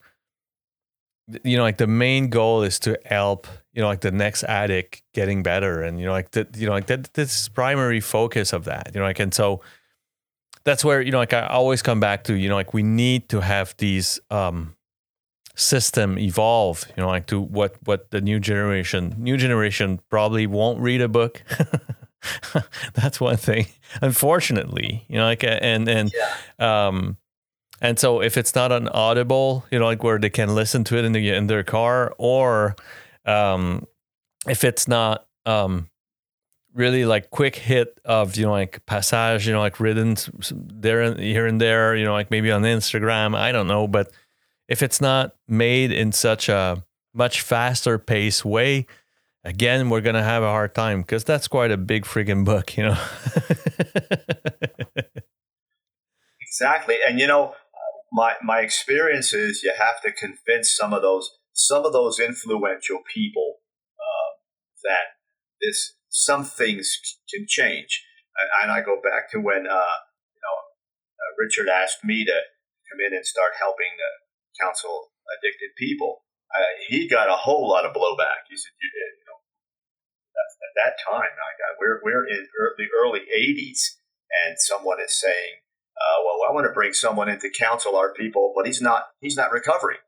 you know, like the main goal is to help, you know, like the next addict getting better. And, you know, like that, you know, like that, this primary focus of that, you know, like, and so that's where, you know, like I always come back to, you know, like we need to have these, system evolve, you know, like to what the new generation probably won't read a book. That's one thing, unfortunately, you know, like, and, yeah. And so if it's not an Audible, you know, like where they can listen to it in their car, or if it's not really like quick hit of, you know, like passage, you know, like written there and here and there, you know, like maybe on Instagram, I don't know. But if it's not made in such a much faster paced way, again, we're going to have a hard time, because that's quite a big friggin' book, you know. Exactly. And, you know, my experience is you have to convince some of those influential people that some things can change. And I go back to when Richard asked me to come in and start helping counsel addicted people. He got a whole lot of blowback. He said, you know, at that time, we're in the early 80s, and someone is saying, well, I want to bring someone in to counsel our people, but he's not recovering.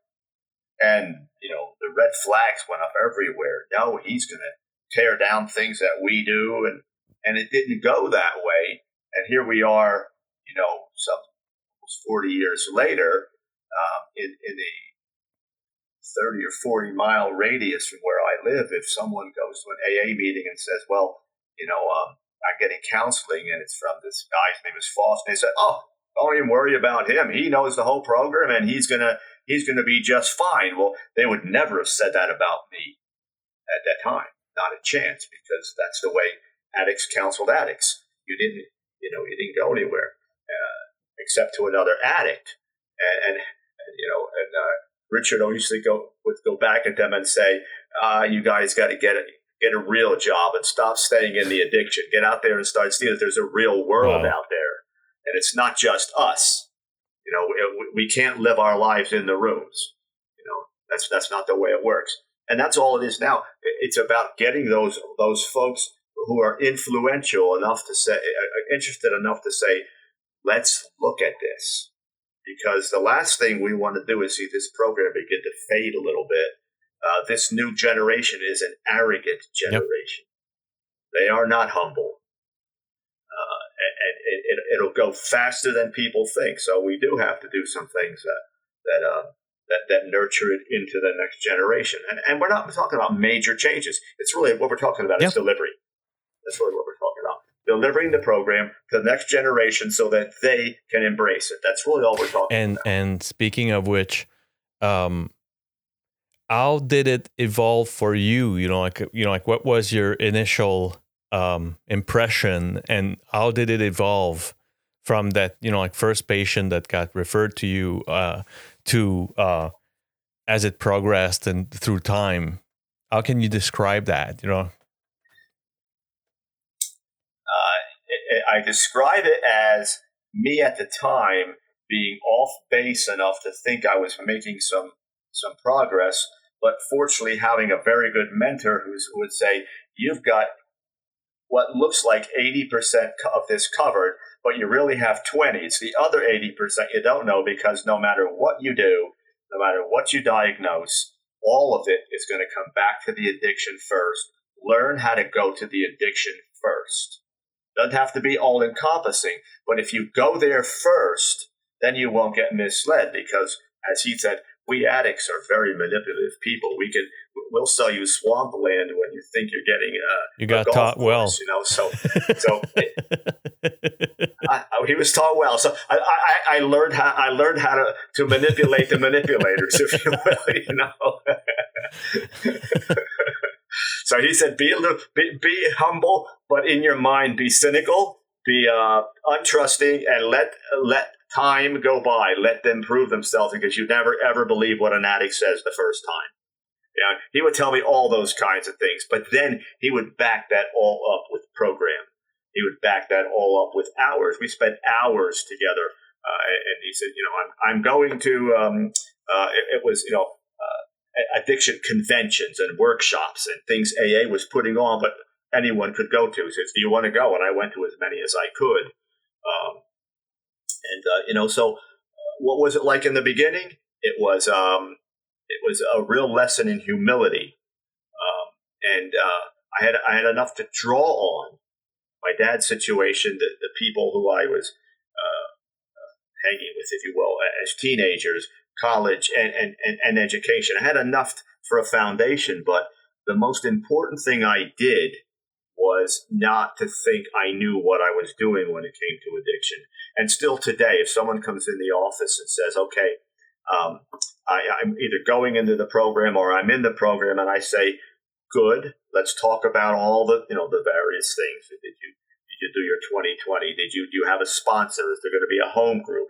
And, you know, the red flags went up everywhere. No, he's going to tear down things that we do. And it didn't go that way. And here we are, you know, some 40 years later, in a 30 or 40 mile radius from where I live. If someone goes to an AA meeting and says, well, you know, I'm getting counseling, and it's from this guy. His name is Faust. And they said, "Oh, don't even worry about him. He knows the whole program, and he's gonna be just fine." Well, they would never have said that about me at that time. Not a chance, because that's the way addicts counseled addicts. You didn't go anywhere except to another addict. And Richard always would go back at them and say, "You guys got to get a real job and stop staying in the addiction. Get out there and start seeing that there's a real world out there. And it's not just us. You know, we can't live our lives in the rooms. You know, that's not the way it works." And that's all it is now. It's about getting those folks who are interested enough to say, let's look at this. Because the last thing we want to do is see this program begin to fade a little bit. This new generation is an arrogant generation. Yep. They are not humble. And it'll go faster than people think. So we do have to do some things that nurture it into the next generation. And we're not talking about major changes. It's really what we're talking about is delivery. That's really what we're talking about. Delivering the program to the next generation so that they can embrace it. That's really all we're talking about. And speaking of which, how did it evolve for you? You know, like what was your initial impression, and how did it evolve from that, you know, like first patient that got referred to you to as it progressed and through time? How can you describe that? You know, I describe it as me at the time being off base enough to think I was making some progress, but fortunately having a very good mentor who would say, you've got what looks like 80% of this covered, but you really have 20. It's the other 80% you don't know, because no matter what you do, no matter what you diagnose, all of it is going to come back to the addiction first. Learn how to go to the addiction first. Doesn't have to be all encompassing, but if you go there first, then you won't get misled, because as he said, we addicts are very manipulative people. We'll sell you swampland when you think you're getting you got taught well, you know. So he was taught well. So I learned how to manipulate the manipulators, if you will, you know. So he said, be humble, but in your mind, be cynical, be untrusting, and let time go by. Let them prove themselves, because you never, ever believe what an addict says the first time. You know, he would tell me all those kinds of things, but then he would back that all up with program. He would back that all up with hours. We spent hours together, and he said, you know, I'm going to, it was, you know, addiction conventions and workshops and things AA was putting on, but anyone could go to. He says, do you want to go? And I went to as many as I could. So what was it like in the beginning? It was a real lesson in humility. I had enough to draw on my dad's situation, the people who I was hanging with, if you will, as teenagers, college, and education. I had enough for a foundation, but the most important thing I did was not to think I knew what I was doing when it came to addiction. And still today, if someone comes in the office and says, okay, I'm either going into the program or I'm in the program, and I say, good, let's talk about all the various things. Did you do your 2020? Do you have a sponsor? Is there going to be a home group?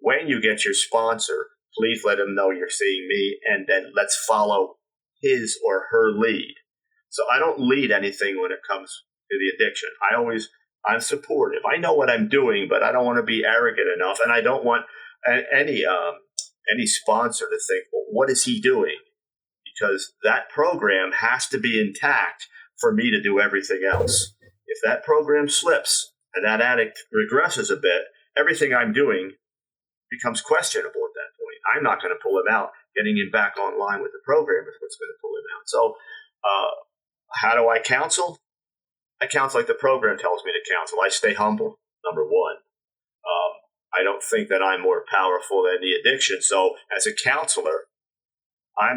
When you get your sponsor, please let him know you're seeing me, and then let's follow his or her lead. So I don't lead anything when it comes to the addiction. I'm supportive. I know what I'm doing, but I don't want to be arrogant enough, and I don't want any sponsor to think, well, what is he doing? Because that program has to be intact for me to do everything else. If that program slips and that addict regresses a bit, everything I'm doing becomes questionable at that point. I'm not going to pull him out. Getting him back online with the program is what's going to pull him out. So how do I counsel? I counsel like the program tells me to counsel. I stay humble, number one. I don't think that I'm more powerful than the addiction. So as a counselor, I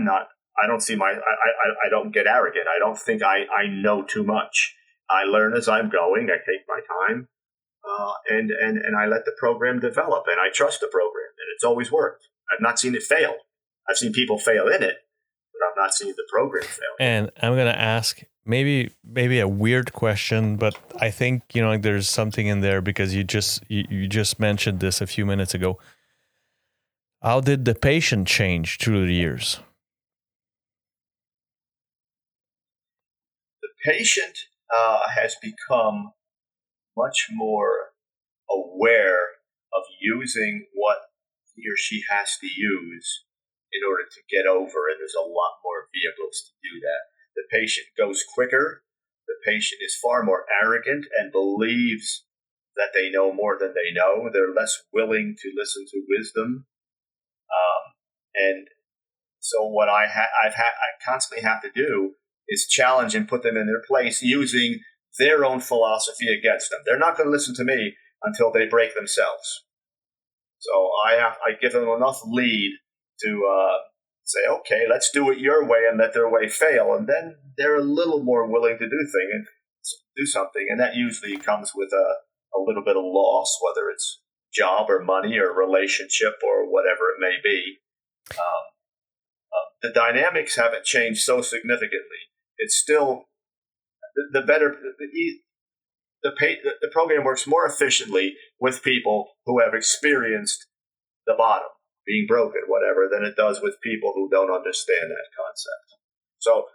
don't get arrogant. I don't think I know too much. I learn as I'm going. I take my time, and I let the program develop, and I trust the program, and it's always worked. I've not seen it fail. I've seen people fail in it, but I've not seen the program fail. And I'm going to ask maybe a weird question, but I think, there's something in there because you just mentioned this a few minutes ago. How did the patient change through the years? Patient has become much more aware of using what he or she has to use in order to get over, and there's a lot more vehicles to do that. The patient goes quicker. The patient is far more arrogant and believes that they know more than they know. They're less willing to listen to wisdom. And so what I constantly have to do is challenge and put them in their place using their own philosophy against them. They're not going to listen to me until they break themselves. So I give them enough lead to say, okay, let's do it your way and let their way fail. And then they're a little more willing to do something. And that usually comes with a little bit of loss, whether it's job or money or relationship or whatever it may be. The dynamics haven't changed so significantly. It's still the program works more efficiently with people who have experienced the bottom being broken, whatever, than it does with people who don't understand that concept. So,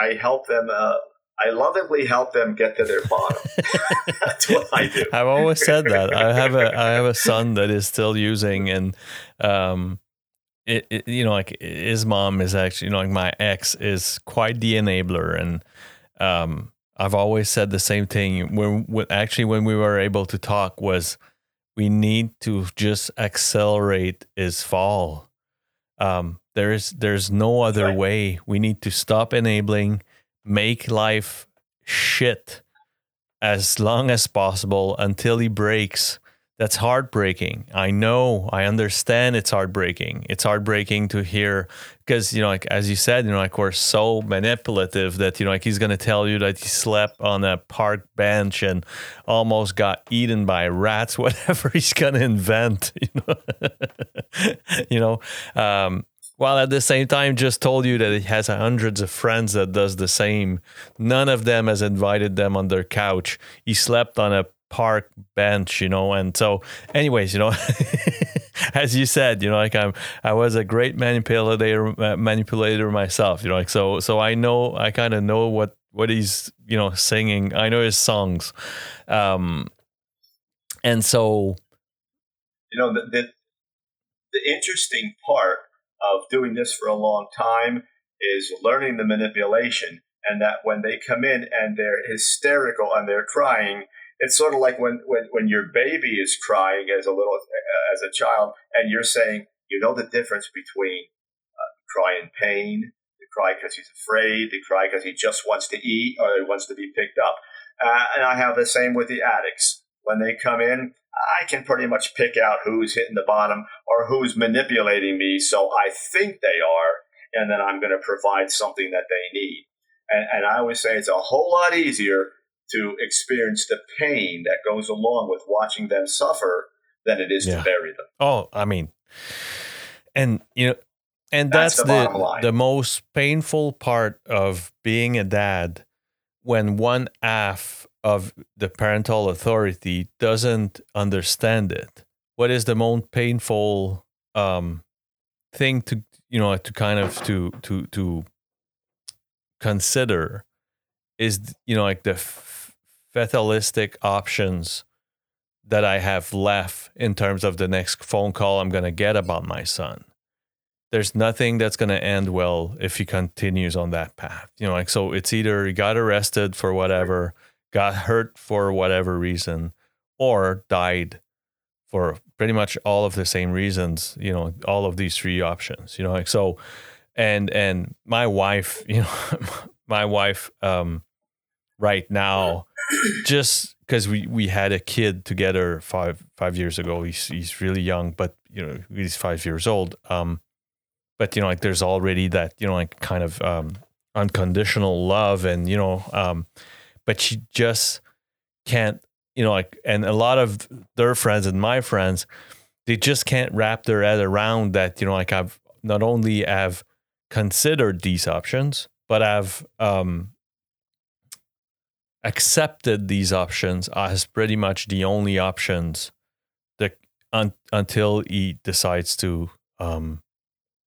I help them. I lovingly help them get to their bottom. That's what I do. I've always said that. I have a son that is still using, and his mom is actually, my ex is quite the enabler. And I've always said the same thing when we were able to talk was we need to just accelerate his fall. There's no other way. We need to stop enabling, make life shit as long as possible until he breaks. That's heartbreaking. I know. I understand it's heartbreaking. It's heartbreaking to hear because, as you said, we're so manipulative that, he's going to tell you that he slept on a park bench and almost got eaten by rats, whatever he's going to invent, while at the same time just told you that he has hundreds of friends that does the same. None of them has invited them on their couch. He slept on a park bench, and so anyways, as you said, I was a great manipulator myself, so I know, I kind of know what he's, singing. I know his songs. And so, the interesting part of doing this for a long time is learning the manipulation, and that when they come in and they're hysterical and they're crying, it's sort of like when your baby is crying as a child, and you're saying, you know the difference between cry in pain, the cry because he's afraid, the cry because he just wants to eat or he wants to be picked up. And I have the same with the addicts. When they come in, I can pretty much pick out who's hitting the bottom or who's manipulating me, so I think they are, and then I'm going to provide something that they need. And I always say it's a whole lot easier to experience the pain that goes along with watching them suffer than it is to bury them. Oh, I mean, and you know, and that's the most painful part of being a dad, when one half of the parental authority doesn't understand it. What is the most painful thing to, you know, to kind of to consider is, you know, like the fatalistic options that I have left in terms of the next phone call I'm going to get about my son. There's nothing that's going to end well if he continues on that path. You know, like, so it's either he got arrested for whatever, got hurt for whatever reason, or died for pretty much all of the same reasons, you know, all of these three options, you know, like, so, and my wife, you know, right now, just because we had a kid together five years ago. He's really young, but you know, he's 5 years old. But you know, like, there's already that, you know, like, kind of unconditional love, and you know, but she just can't, you know, like, and a lot of their friends and my friends, they just can't wrap their head around that, you know, like, I've not only have considered these options, but I've accepted these options as pretty much the only options that until he decides to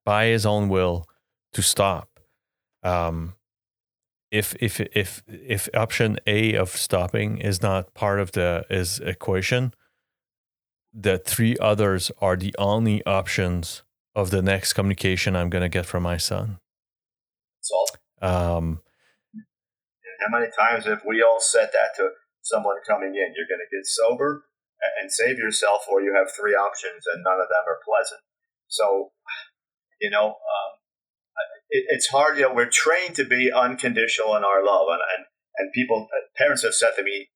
by his own will to stop. If option A of stopping is not part of the his equation, the three others are the only options of the next communication I'm going to get from my son. That's all. How many times have we all said that to someone coming in? You're going to get sober and save yourself, or you have three options, and none of them are pleasant. So, you know, it's hard. You know, we're trained to be unconditional in our love, and people, parents have said that to me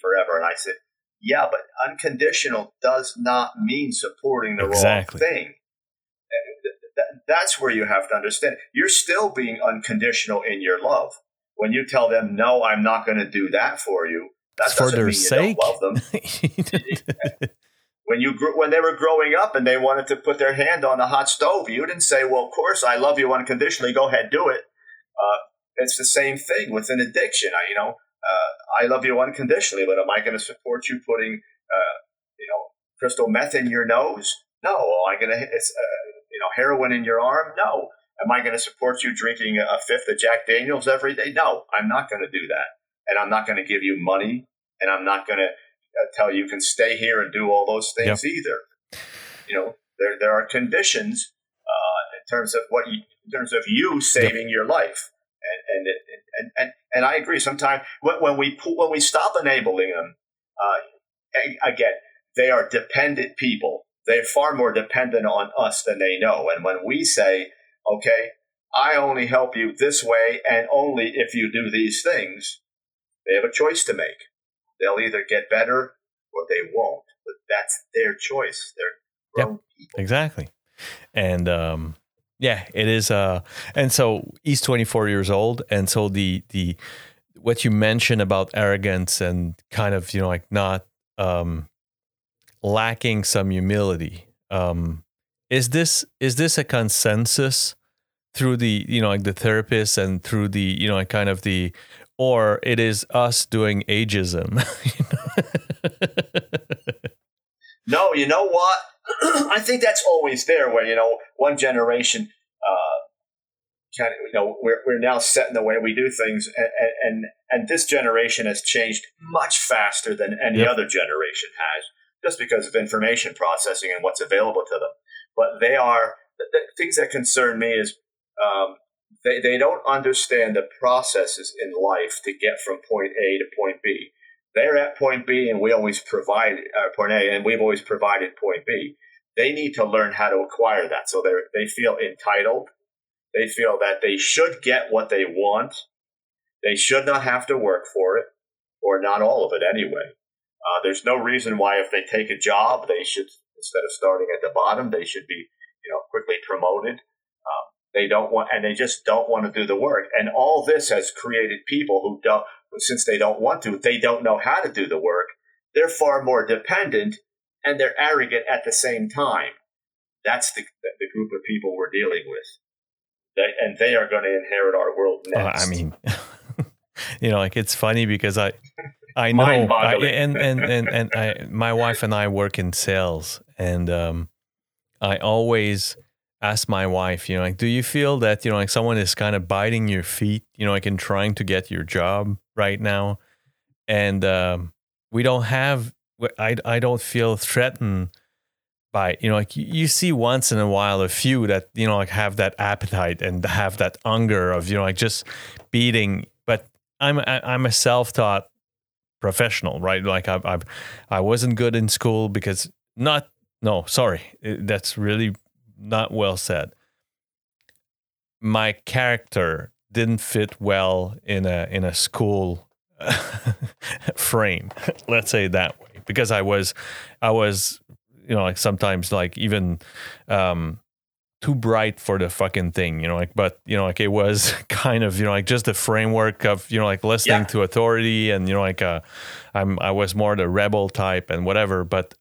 forever, and I said, yeah, but unconditional does not mean supporting the wrong thing. That's where you have to understand. You're still being unconditional in your love. When you tell them, no, I'm not going to do that for you, that doesn't mean you don't love them. When they were growing up and they wanted to put their hand on the hot stove, you didn't say, well, of course, I love you unconditionally. Go ahead, do it. It's the same thing with an addiction. I love you unconditionally, but am I going to support you putting, crystal meth in your nose? No. Am I going to, heroin in your arm? No. Am I going to support you drinking a fifth of Jack Daniels every day? No, I'm not going to do that. And I'm not going to give you money. And I'm not going to tell you can stay here and do all those things either. You know, there are conditions in terms of you saving your life. And I agree. Sometimes when we stop enabling them, again, they are dependent people. They're far more dependent on us than they know. And when we say, okay, I only help you this way and only if you do these things, they have a choice to make. They'll either get better or they won't, but that's their choice. They're grown people. Exactly. And it is. And so he's 24 years old. And so the what you mentioned about arrogance and kind of, you know, like not lacking some humility, Is this a consensus through the, you know, like the therapists and through the, you know, kind of the, or it is us doing ageism? No, you know what? I think that's always there where, you know, one generation, kind of, you know, we're now set in the way we do things, and this generation has changed much faster than any other generation has, just because of information processing and what's available to them. But they are the things that concern me is they don't understand the processes in life to get from point A to point B. They're at point B, and we always provide point A, and we've always provided point B. They need to learn how to acquire that. So they feel entitled. They feel that they should get what they want. They should not have to work for it, or not all of it anyway. There's no reason why if they take a job, they should, instead of starting at the bottom, they should be, quickly promoted. They don't want, and they just don't want to do the work. And all this has created people who don't, since they don't want to, they don't know how to do the work. They're far more dependent, and they're arrogant at the same time. That's the group of people we're dealing with. And they are going to inherit our world next. It's funny because I know, and my wife and I work in sales, and I always ask my wife, do you feel that, someone is kind of biting your feet, and trying to get your job right now? And we don't have, I don't feel threatened by, you see once in a while a few that, have that appetite and have that hunger of, just beating. But I'm a self-taught professional, right? Like I wasn't good in school because that's really not well said. My character didn't fit well in a school frame, let's say that way, because I was sometimes even too bright for the fucking thing, but it was kind of just the framework of listening to authority, and I was more the rebel type and whatever. But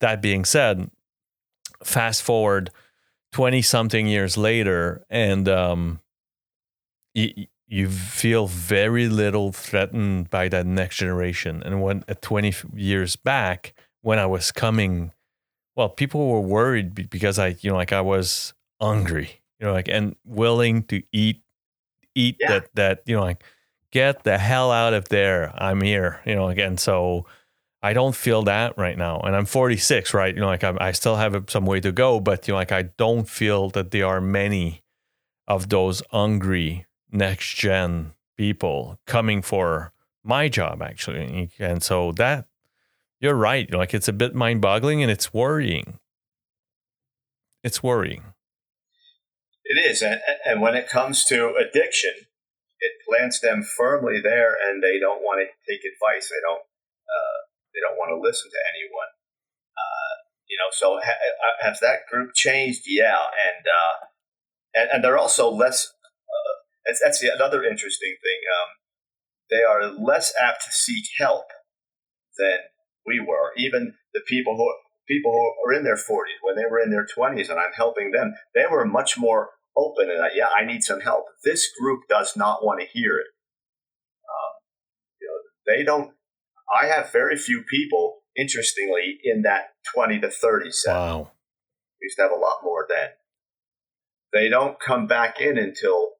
that being said, fast forward 20 something years later, and you feel very little threatened by that next generation. And when 20 years back, when I was coming, well, people were worried because I was hungry, and willing to eat that, get the hell out of there. I'm here, so I don't feel that right now. And I'm 46, right? I still have some way to go, but I don't feel that there are many of those hungry next gen people coming for my job, actually. And so that, you're right. It's a bit mind boggling, and it's worrying. It's worrying. It is. And when it comes to addiction, it plants them firmly there, and they don't want to take advice. They don't want to listen to anyone. So has that group changed? Yeah. And they're also less, that's the other interesting thing. They are less apt to seek help than we were. Even the people who are in their 40s, when they were in their 20s, and I'm helping them, they were much more open and I need some help. This group does not want to hear it. They don't. I have very few people, interestingly, in that 20 to 30 set. Wow. We used to have a lot more then. They don't come back in until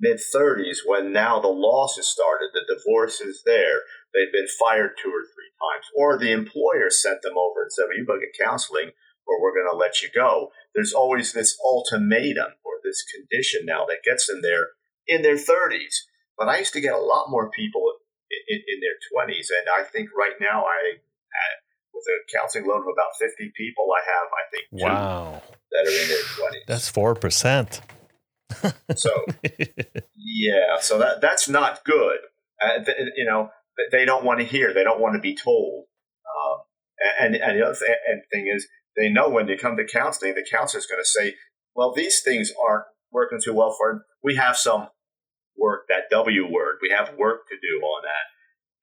mid-30s, when now the loss has started, the divorce is there, they've been fired 2 or 3 times, or the employer sent them over and said, well, you go get counseling or we're going to let you go. There's always this ultimatum or this condition now that gets them there in their 30s. But I used to get a lot more people in their 20s, and I think right now with a counseling load of about 50 people, I have, I think, 2 that are in their 20s. That's 4%. So, yeah, so that's not good. They don't want to hear. They don't want to be told. And the other thing is, they know when they come to counseling, the counselor's going to say, well, these things aren't working too well for them. We have some work, that W word. We have work to do on that.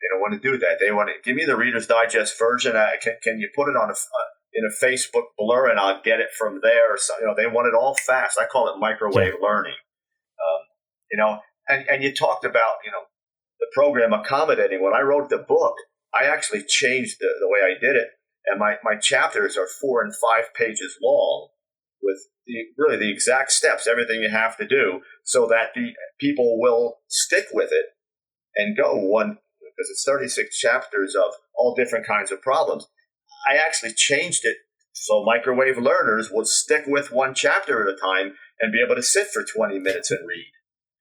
They don't want to do that. They want to give me the Reader's Digest version. Can you put it on in a Facebook blur, and I'll get it from there? Or something. They want it all fast. I call it microwave learning. And you talked about the program accommodating. When I wrote the book, I actually changed the way I did it, and my chapters are 4 and 5 pages long, with the exact steps, everything you have to do, so that the people will stick with it and go one, because it's 36 chapters of all different kinds of problems. I actually changed it So microwave learners will stick with one chapter at a time and be able to sit for 20 minutes and read.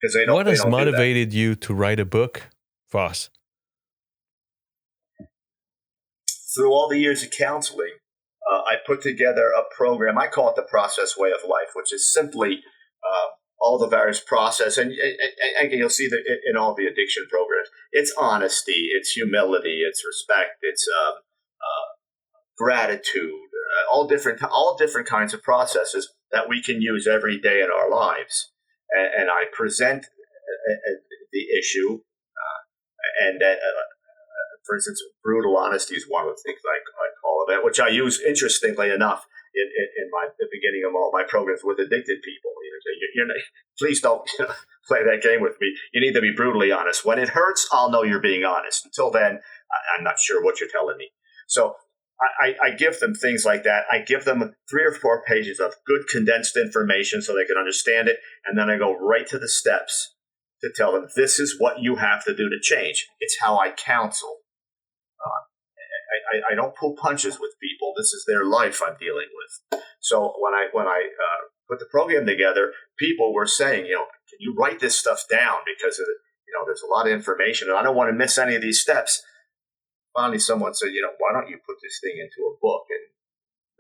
Because they don't. What has motivated you to write a book, Foss? Through all the years of counseling, I put together a program. I call it the Process Way of Life, which is simply all the various process. And you'll see that in all the addiction programs, it's honesty, it's humility, it's respect, it's gratitude, all different kinds of processes that we can use every day in our lives. And I present the issue, and then, for instance, brutal honesty is one of the things I call it, which I use, interestingly enough, in the beginning of all my programs with addicted people. Please don't play that game with me. You need to be brutally honest. When it hurts, I'll know you're being honest. Until then, I'm not sure what you're telling me. So I give them things like that. I give them 3 or 4 pages of good condensed information so they can understand it. And then I go right to the steps to tell them this is what you have to do to change. It's how I counsel. I don't pull punches with people. This is their life I'm dealing with. So when I put the program together, people were saying, can you write this stuff down? Because of there's a lot of information, and I don't want to miss any of these steps. Finally, someone said, why don't you put this thing into a book?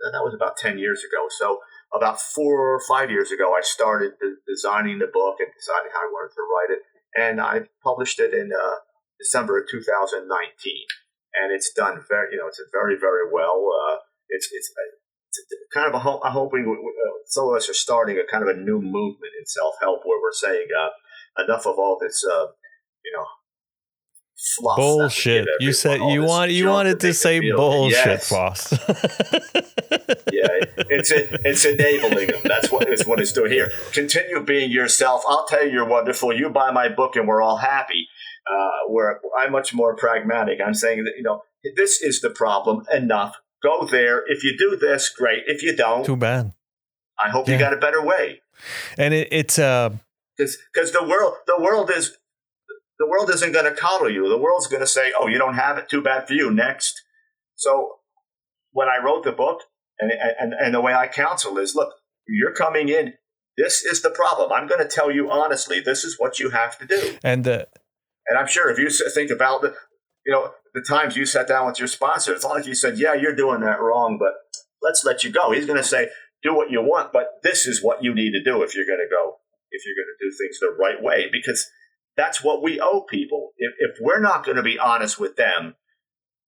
And that was about 10 years ago. So about 4 or 5 years ago, I started designing the book and deciding how I wanted to write it. And I published it in December of 2019. And it's done very, it's very, very well. It's kind of I'm hoping some of us are starting a kind of a new movement in self-help where we're saying enough of all this, fluff. Bullshit. You said you wanted to say bullshit, yes. Foss. It's enabling them. That's what it's doing here. Continue being yourself. I'll tell you you're wonderful. You buy my book and we're all happy. Where I'm much more pragmatic. I'm saying that, this is the problem. Enough. Go there. If you do this, great. If you don't, too bad. I hope you got a better way. And it's because the world isn't going to coddle you. The world's going to say, "Oh, you don't have it. Too bad for you. Next." So when I wrote the book and the way I counsel is, look, you're coming in. This is the problem. I'm going to tell you honestly. This is what you have to do. And I'm sure if you think about it, the times you sat down with your sponsor, it's not like you said, yeah, you're doing that wrong, but let's let you go. He's going to say, do what you want, but this is what you need to do if you're going to do things the right way, because that's what we owe people. If we're not going to be honest with them,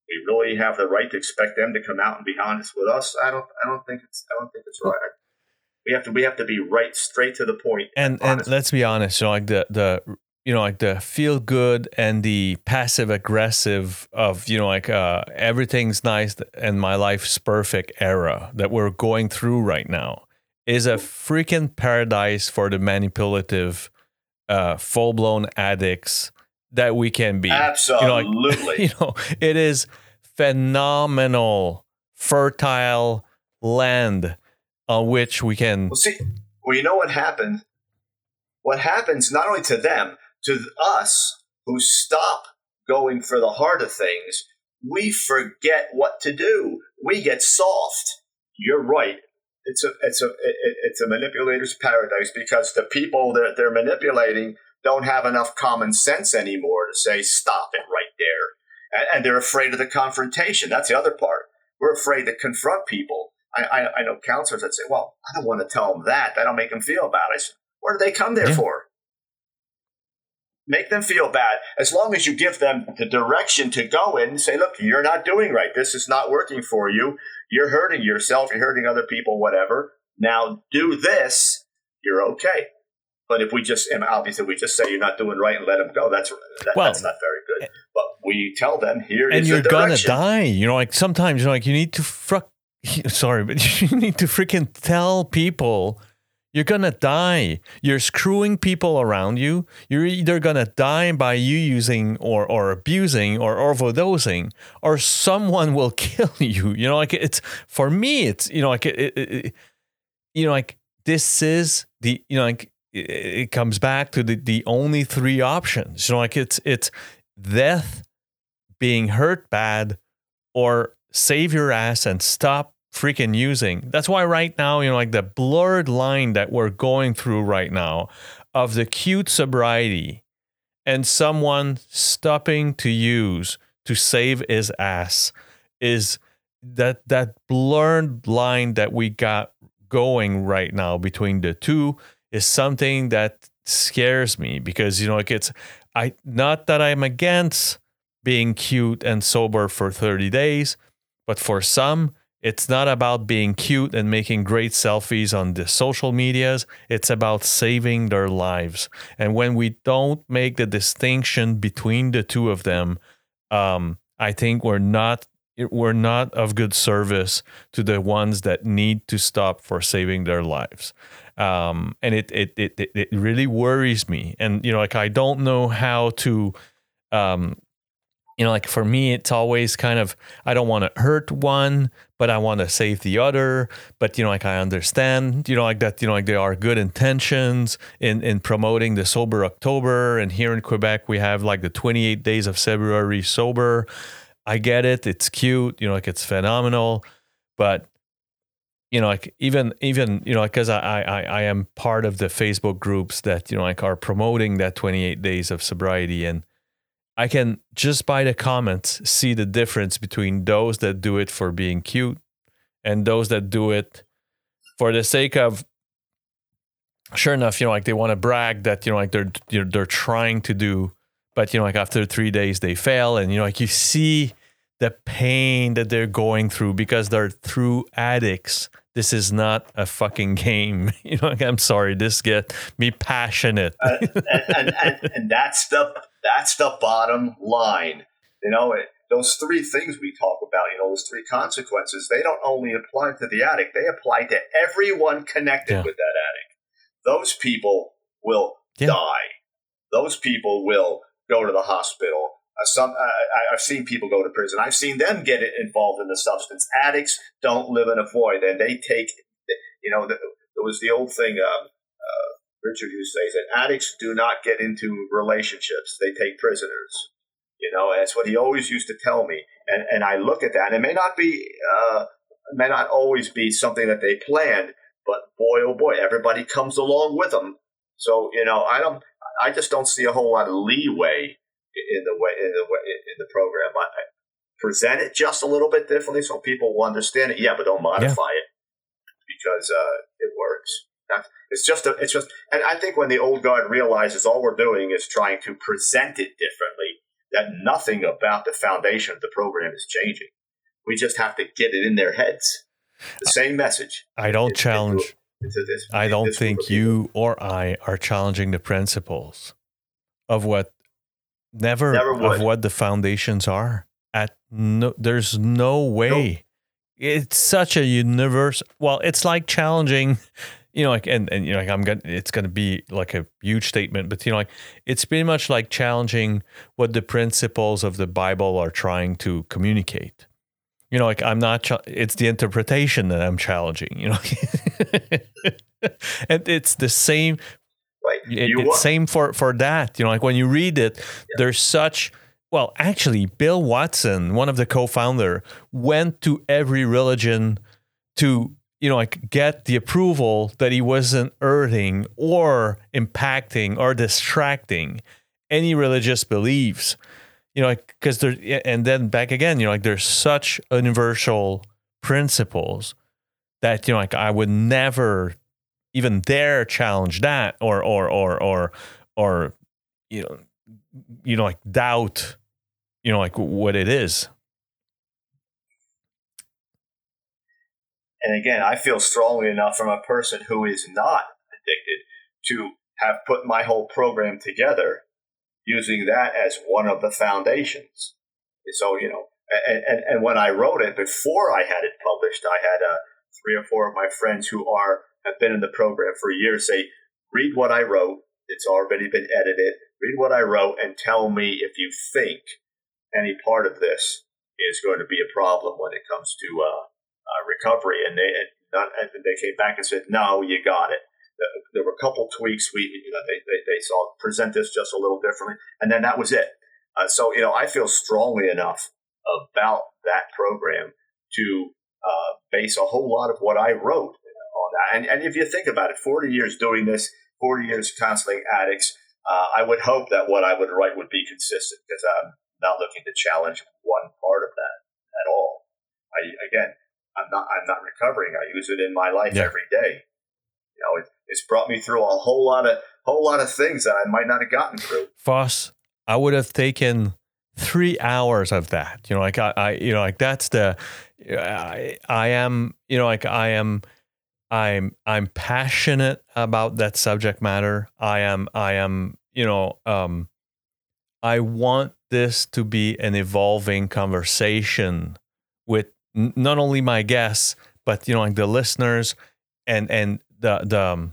we really have the right to expect them to come out and be honest with us. I don't think it's right. We have to be right, straight to the point. And let's be honest, like the feel good and the passive aggressive of, everything's nice and my life's perfect era that we're going through right now is a freaking paradise for the manipulative, full blown addicts that we can be. Absolutely. It is phenomenal, fertile land on which we can. Well, you know what happened? What happens not only to them, to us who stop going for the heart of things, we forget what to do. We get soft. You're right. It's a manipulator's paradise because the people that they're manipulating don't have enough common sense anymore to say, stop it right there. And they're afraid of the confrontation. That's the other part. We're afraid to confront people. I know counselors that say, well, I don't want to tell them that. That'll make them feel bad. I said, what do they come there for? Make them feel bad. As long as you give them the direction to go in and say, look, you're not doing right. This is not working for you. You're hurting yourself. You're hurting other people, whatever. Now do this. You're okay. But if we just, and obviously we just say you're not doing right and let them go, that's not very good. But we tell them here is the direction. And you're going to die. Sometimes you need to, you need to freaking tell people. You're going to die. You're screwing people around you. You're either going to die by you using or abusing or overdosing, or someone will kill you. It's for me, it's, this is the, it comes back to the only 3 options. It's death, being hurt bad, or save your ass and stop freaking using. That's why right now, you know, like the blurred line that we're going through right now of the cute sobriety and someone stopping to use to save his ass is that blurred line that we got going right now between the two is something that scares me, because, you know, like it's not that I'm against being cute and sober for 30 days, but for some, it's not about being cute and making great selfies on the social medias. It's about saving their lives. And when we don't make the distinction between the two of them, I think we're not of good service to the ones that need to stop for saving their lives. And it really worries me. And, you know, like, I don't know how to, you know, like, for me, it's always kind of, I don't want to hurt one, but I want to save the other. But, you know, like, I understand, you know, like that, you know, like there are good intentions in promoting the Sober October. And here in Quebec, we have like the 28 days of February sober. I get it. It's cute. You know, like, it's phenomenal. But, you know, like even, you know, because I am part of the Facebook groups that, you know, like, are promoting that 28 days of sobriety, and I can just by the comments see the difference between those that do it for being cute and those that do it for the sake of, sure enough, you know, like, they want to brag that, you know, like they're trying to do, but, you know, like, after 3 days they fail, and, you know, like, you see the pain that they're going through because they're through addicts. This is not a fucking game. You know, like, I'm sorry, this gets me passionate. and that's the bottom line. You know, those three things we talk about, you know, those three consequences, they don't only apply to the addict, they apply to everyone connected with that addict. Those people will die. Those people will go to the hospital. I've seen people go to prison. I've seen them get involved in the substance. Addicts don't live in a void, and they take, you know, there was the old thing, Richard, who says that addicts do not get into relationships. They take prisoners. You know, that's what he always used to tell me. And I look at that, and it may not be, may not always be something that they planned, but boy, oh boy, everybody comes along with them. So, you know, I just don't see a whole lot of leeway in the program. I present it just a little bit differently so people will understand it. Yeah, but don't modify it, because it works. It's just, and I think when the old guard realizes all we're doing is trying to present it differently, that nothing about the foundation of the program is changing. We just have to get it in their heads. The same message. I don't challenge. I don't think you or I are challenging the principles of what never of what the foundations are. There's no way. Nope. It's such a universe. Well, it's like challenging. You know, like, and you know, like, it's gonna be like a huge statement, but, you know, like, it's pretty much like challenging what the principles of the Bible are trying to communicate. You know, like, I'm not. It's the interpretation that I'm challenging. You know, and it's the same. Right. It's same for that. You know, like, when you read it, there's such. Well, actually, Bill Watson, one of the co-founder, went to every religion to, you know, like, get the approval that he wasn't hurting or impacting or distracting any religious beliefs, you know, like, because there, and then back again, you know, like, there's such universal principles that, you know, like, I would never even dare challenge that or you know, like, doubt, you know, like, what it is. And again, I feel strongly enough from a person who is not addicted to have put my whole program together using that as one of the foundations. So, you know, and when I wrote it, before I had it published, I had three or four of my friends who have been in the program for years say, read what I wrote. It's already been edited. Read what I wrote and tell me if you think any part of this is going to be a problem when it comes to recovery, and they came back and said, no, you got it. There were a couple tweaks. They saw, present this just a little differently, and then that was it. So, you know, I feel strongly enough about that program to base a whole lot of what I wrote on that. And if you think about it, 40 years doing this, 40 years counseling addicts, I would hope that what I would write would be consistent, because I'm not looking to challenge one part of that at all. I'm not recovering. I use it in my life every day. You know, it's brought me through a whole lot of things that I might not have gotten through. Foss, I would have taken 3 hours of that. You know, like I'm passionate about that subject matter. I want this to be an evolving conversation with not only my guests, but, you know, like the listeners and the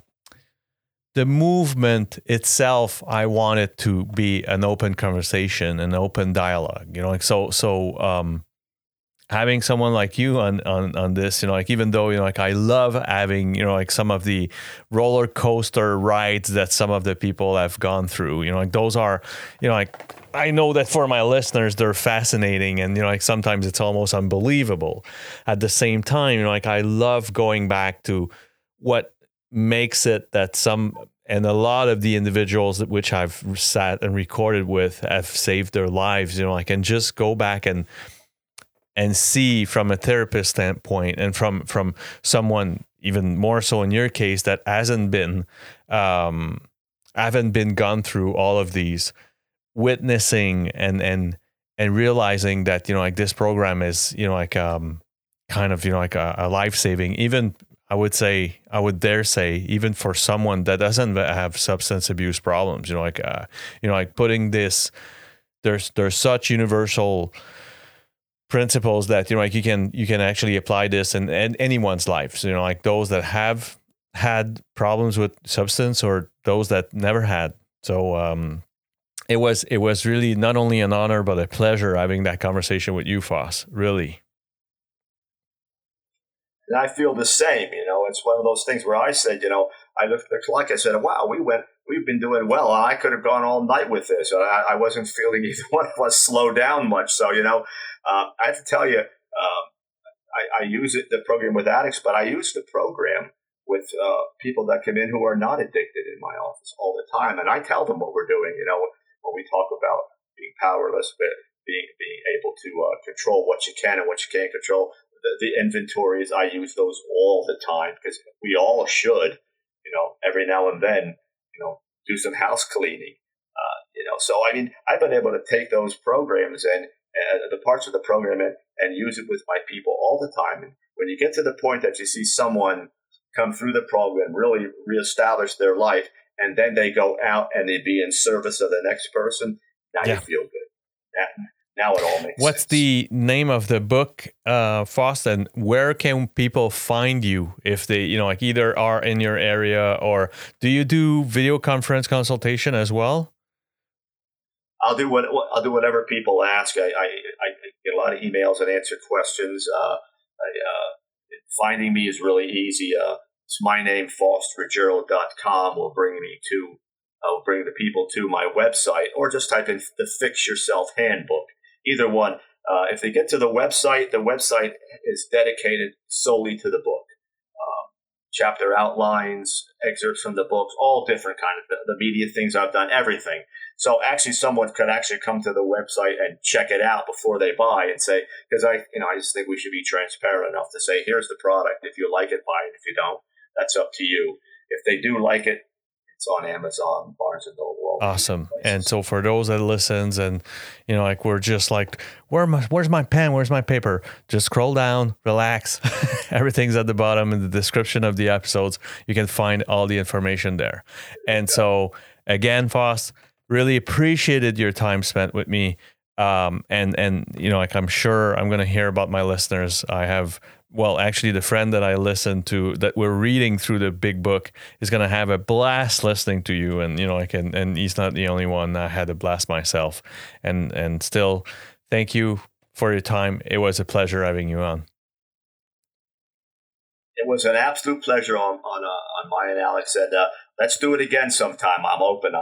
movement itself. I want it to be an open conversation, an open dialogue, you know, like, so having someone like you on this, you know, like, even though, you know, like, I love having, you know, like, some of the roller coaster rides that some of the people have gone through, you know, like, those are, you know, like, I know that for my listeners, they're fascinating, and, you know, like, sometimes it's almost unbelievable. At the same time, you know, like, I love going back to what makes it that some, and a lot of the individuals that which I've sat and recorded with have saved their lives, you know, like, and just go back and see from a therapist standpoint, and from someone even more so in your case that haven't been gone through all of these, witnessing and realizing that, you know, like, this program is, you know, like, kind of, you know, like a life-saving, even I would dare say even for someone that doesn't have substance abuse problems, you know, like, putting this, there's such universal principles that, you know, like, you can actually apply this in anyone's life. So, you know, like, those that have had problems with substance or those that never had. So it was really not only an honor but a pleasure having that conversation with you, Foss. Really. And I feel the same. You know, it's one of those things where I said, you know, I looked at the clock. I said, wow, we've been doing well. I could have gone all night with this. I wasn't feeling either one of us slow down much. So, you know. I have to tell you, I use it, the program with addicts, but I use the program with people that come in who are not addicted in my office all the time. And I tell them what we're doing, you know, when we talk about being powerless, but being able to control what you can and what you can't control. The inventories, I use those all the time, because we all should, you know, every now and then, you know, do some house cleaning, you know. So, I mean, I've been able to take those programs and the parts of the program and use it with my people all the time. And when you get to the point that you see someone come through the program, really reestablish their life, and then they go out and they be in service of the next person, now you feel good. Now it all makes sense. What's the name of the book, Faust, and where can people find you if they, you know, like, either are in your area, or do you do video conference consultation as well? I'll do whatever people ask. I get a lot of emails and answer questions. Finding me is really easy. It's my name, fostergerald.com, will bring the people to my website, or just type in The Fix Yourself Handbook. Either one. If they get to the website is dedicated solely to the book. Chapter outlines, excerpts from the books, all different kind of the media things I've done, everything. So actually, someone could actually come to the website and check it out before they buy and say, because I just think we should be transparent enough to say, here's the product. If you like it, buy it. If you don't, that's up to you. If they do like it, it's on Amazon, Barnes & Noble. Awesome. And so for those that listens and, you know, like, we're just like, where's my pen? Where's my paper? Just scroll down, relax. Everything's at the bottom in the description of the episodes. You can find all the information there. And so again, Foss, really appreciated your time spent with me. And, you know, like, I'm sure I'm going to hear about my listeners. I have, well, actually, the friend that I listen to, that we're reading through the big book, is going to have a blast listening to you. And, you know, like, and he's not the only one. I had a blast myself. And still, thank you for your time. It was a pleasure having you on. It was an absolute pleasure on my and Alex. And let's do it again sometime. I'm open.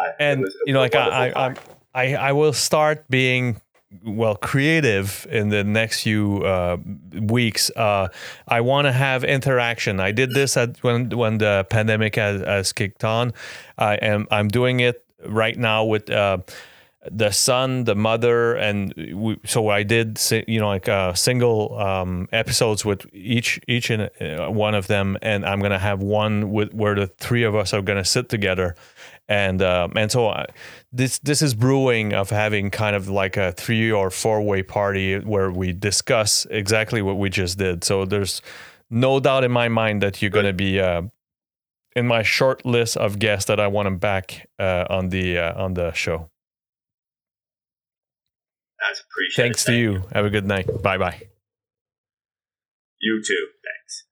I will start being well, creative in the next few weeks. I want to have interaction. I did this when the pandemic has kicked on. I'm doing it right now with the son, the mother, and so I did, single episodes with each and one of them, and I'm gonna have one where the three of us are gonna sit together, and so this is brewing of having kind of like a 3 or 4-way party where we discuss exactly what we just did. So there's no doubt in my mind that you're gonna be in my short list of guests that I want them back on the show. That's appreciated. Thanks to you. Have a good night. Bye-bye. You too. Thanks.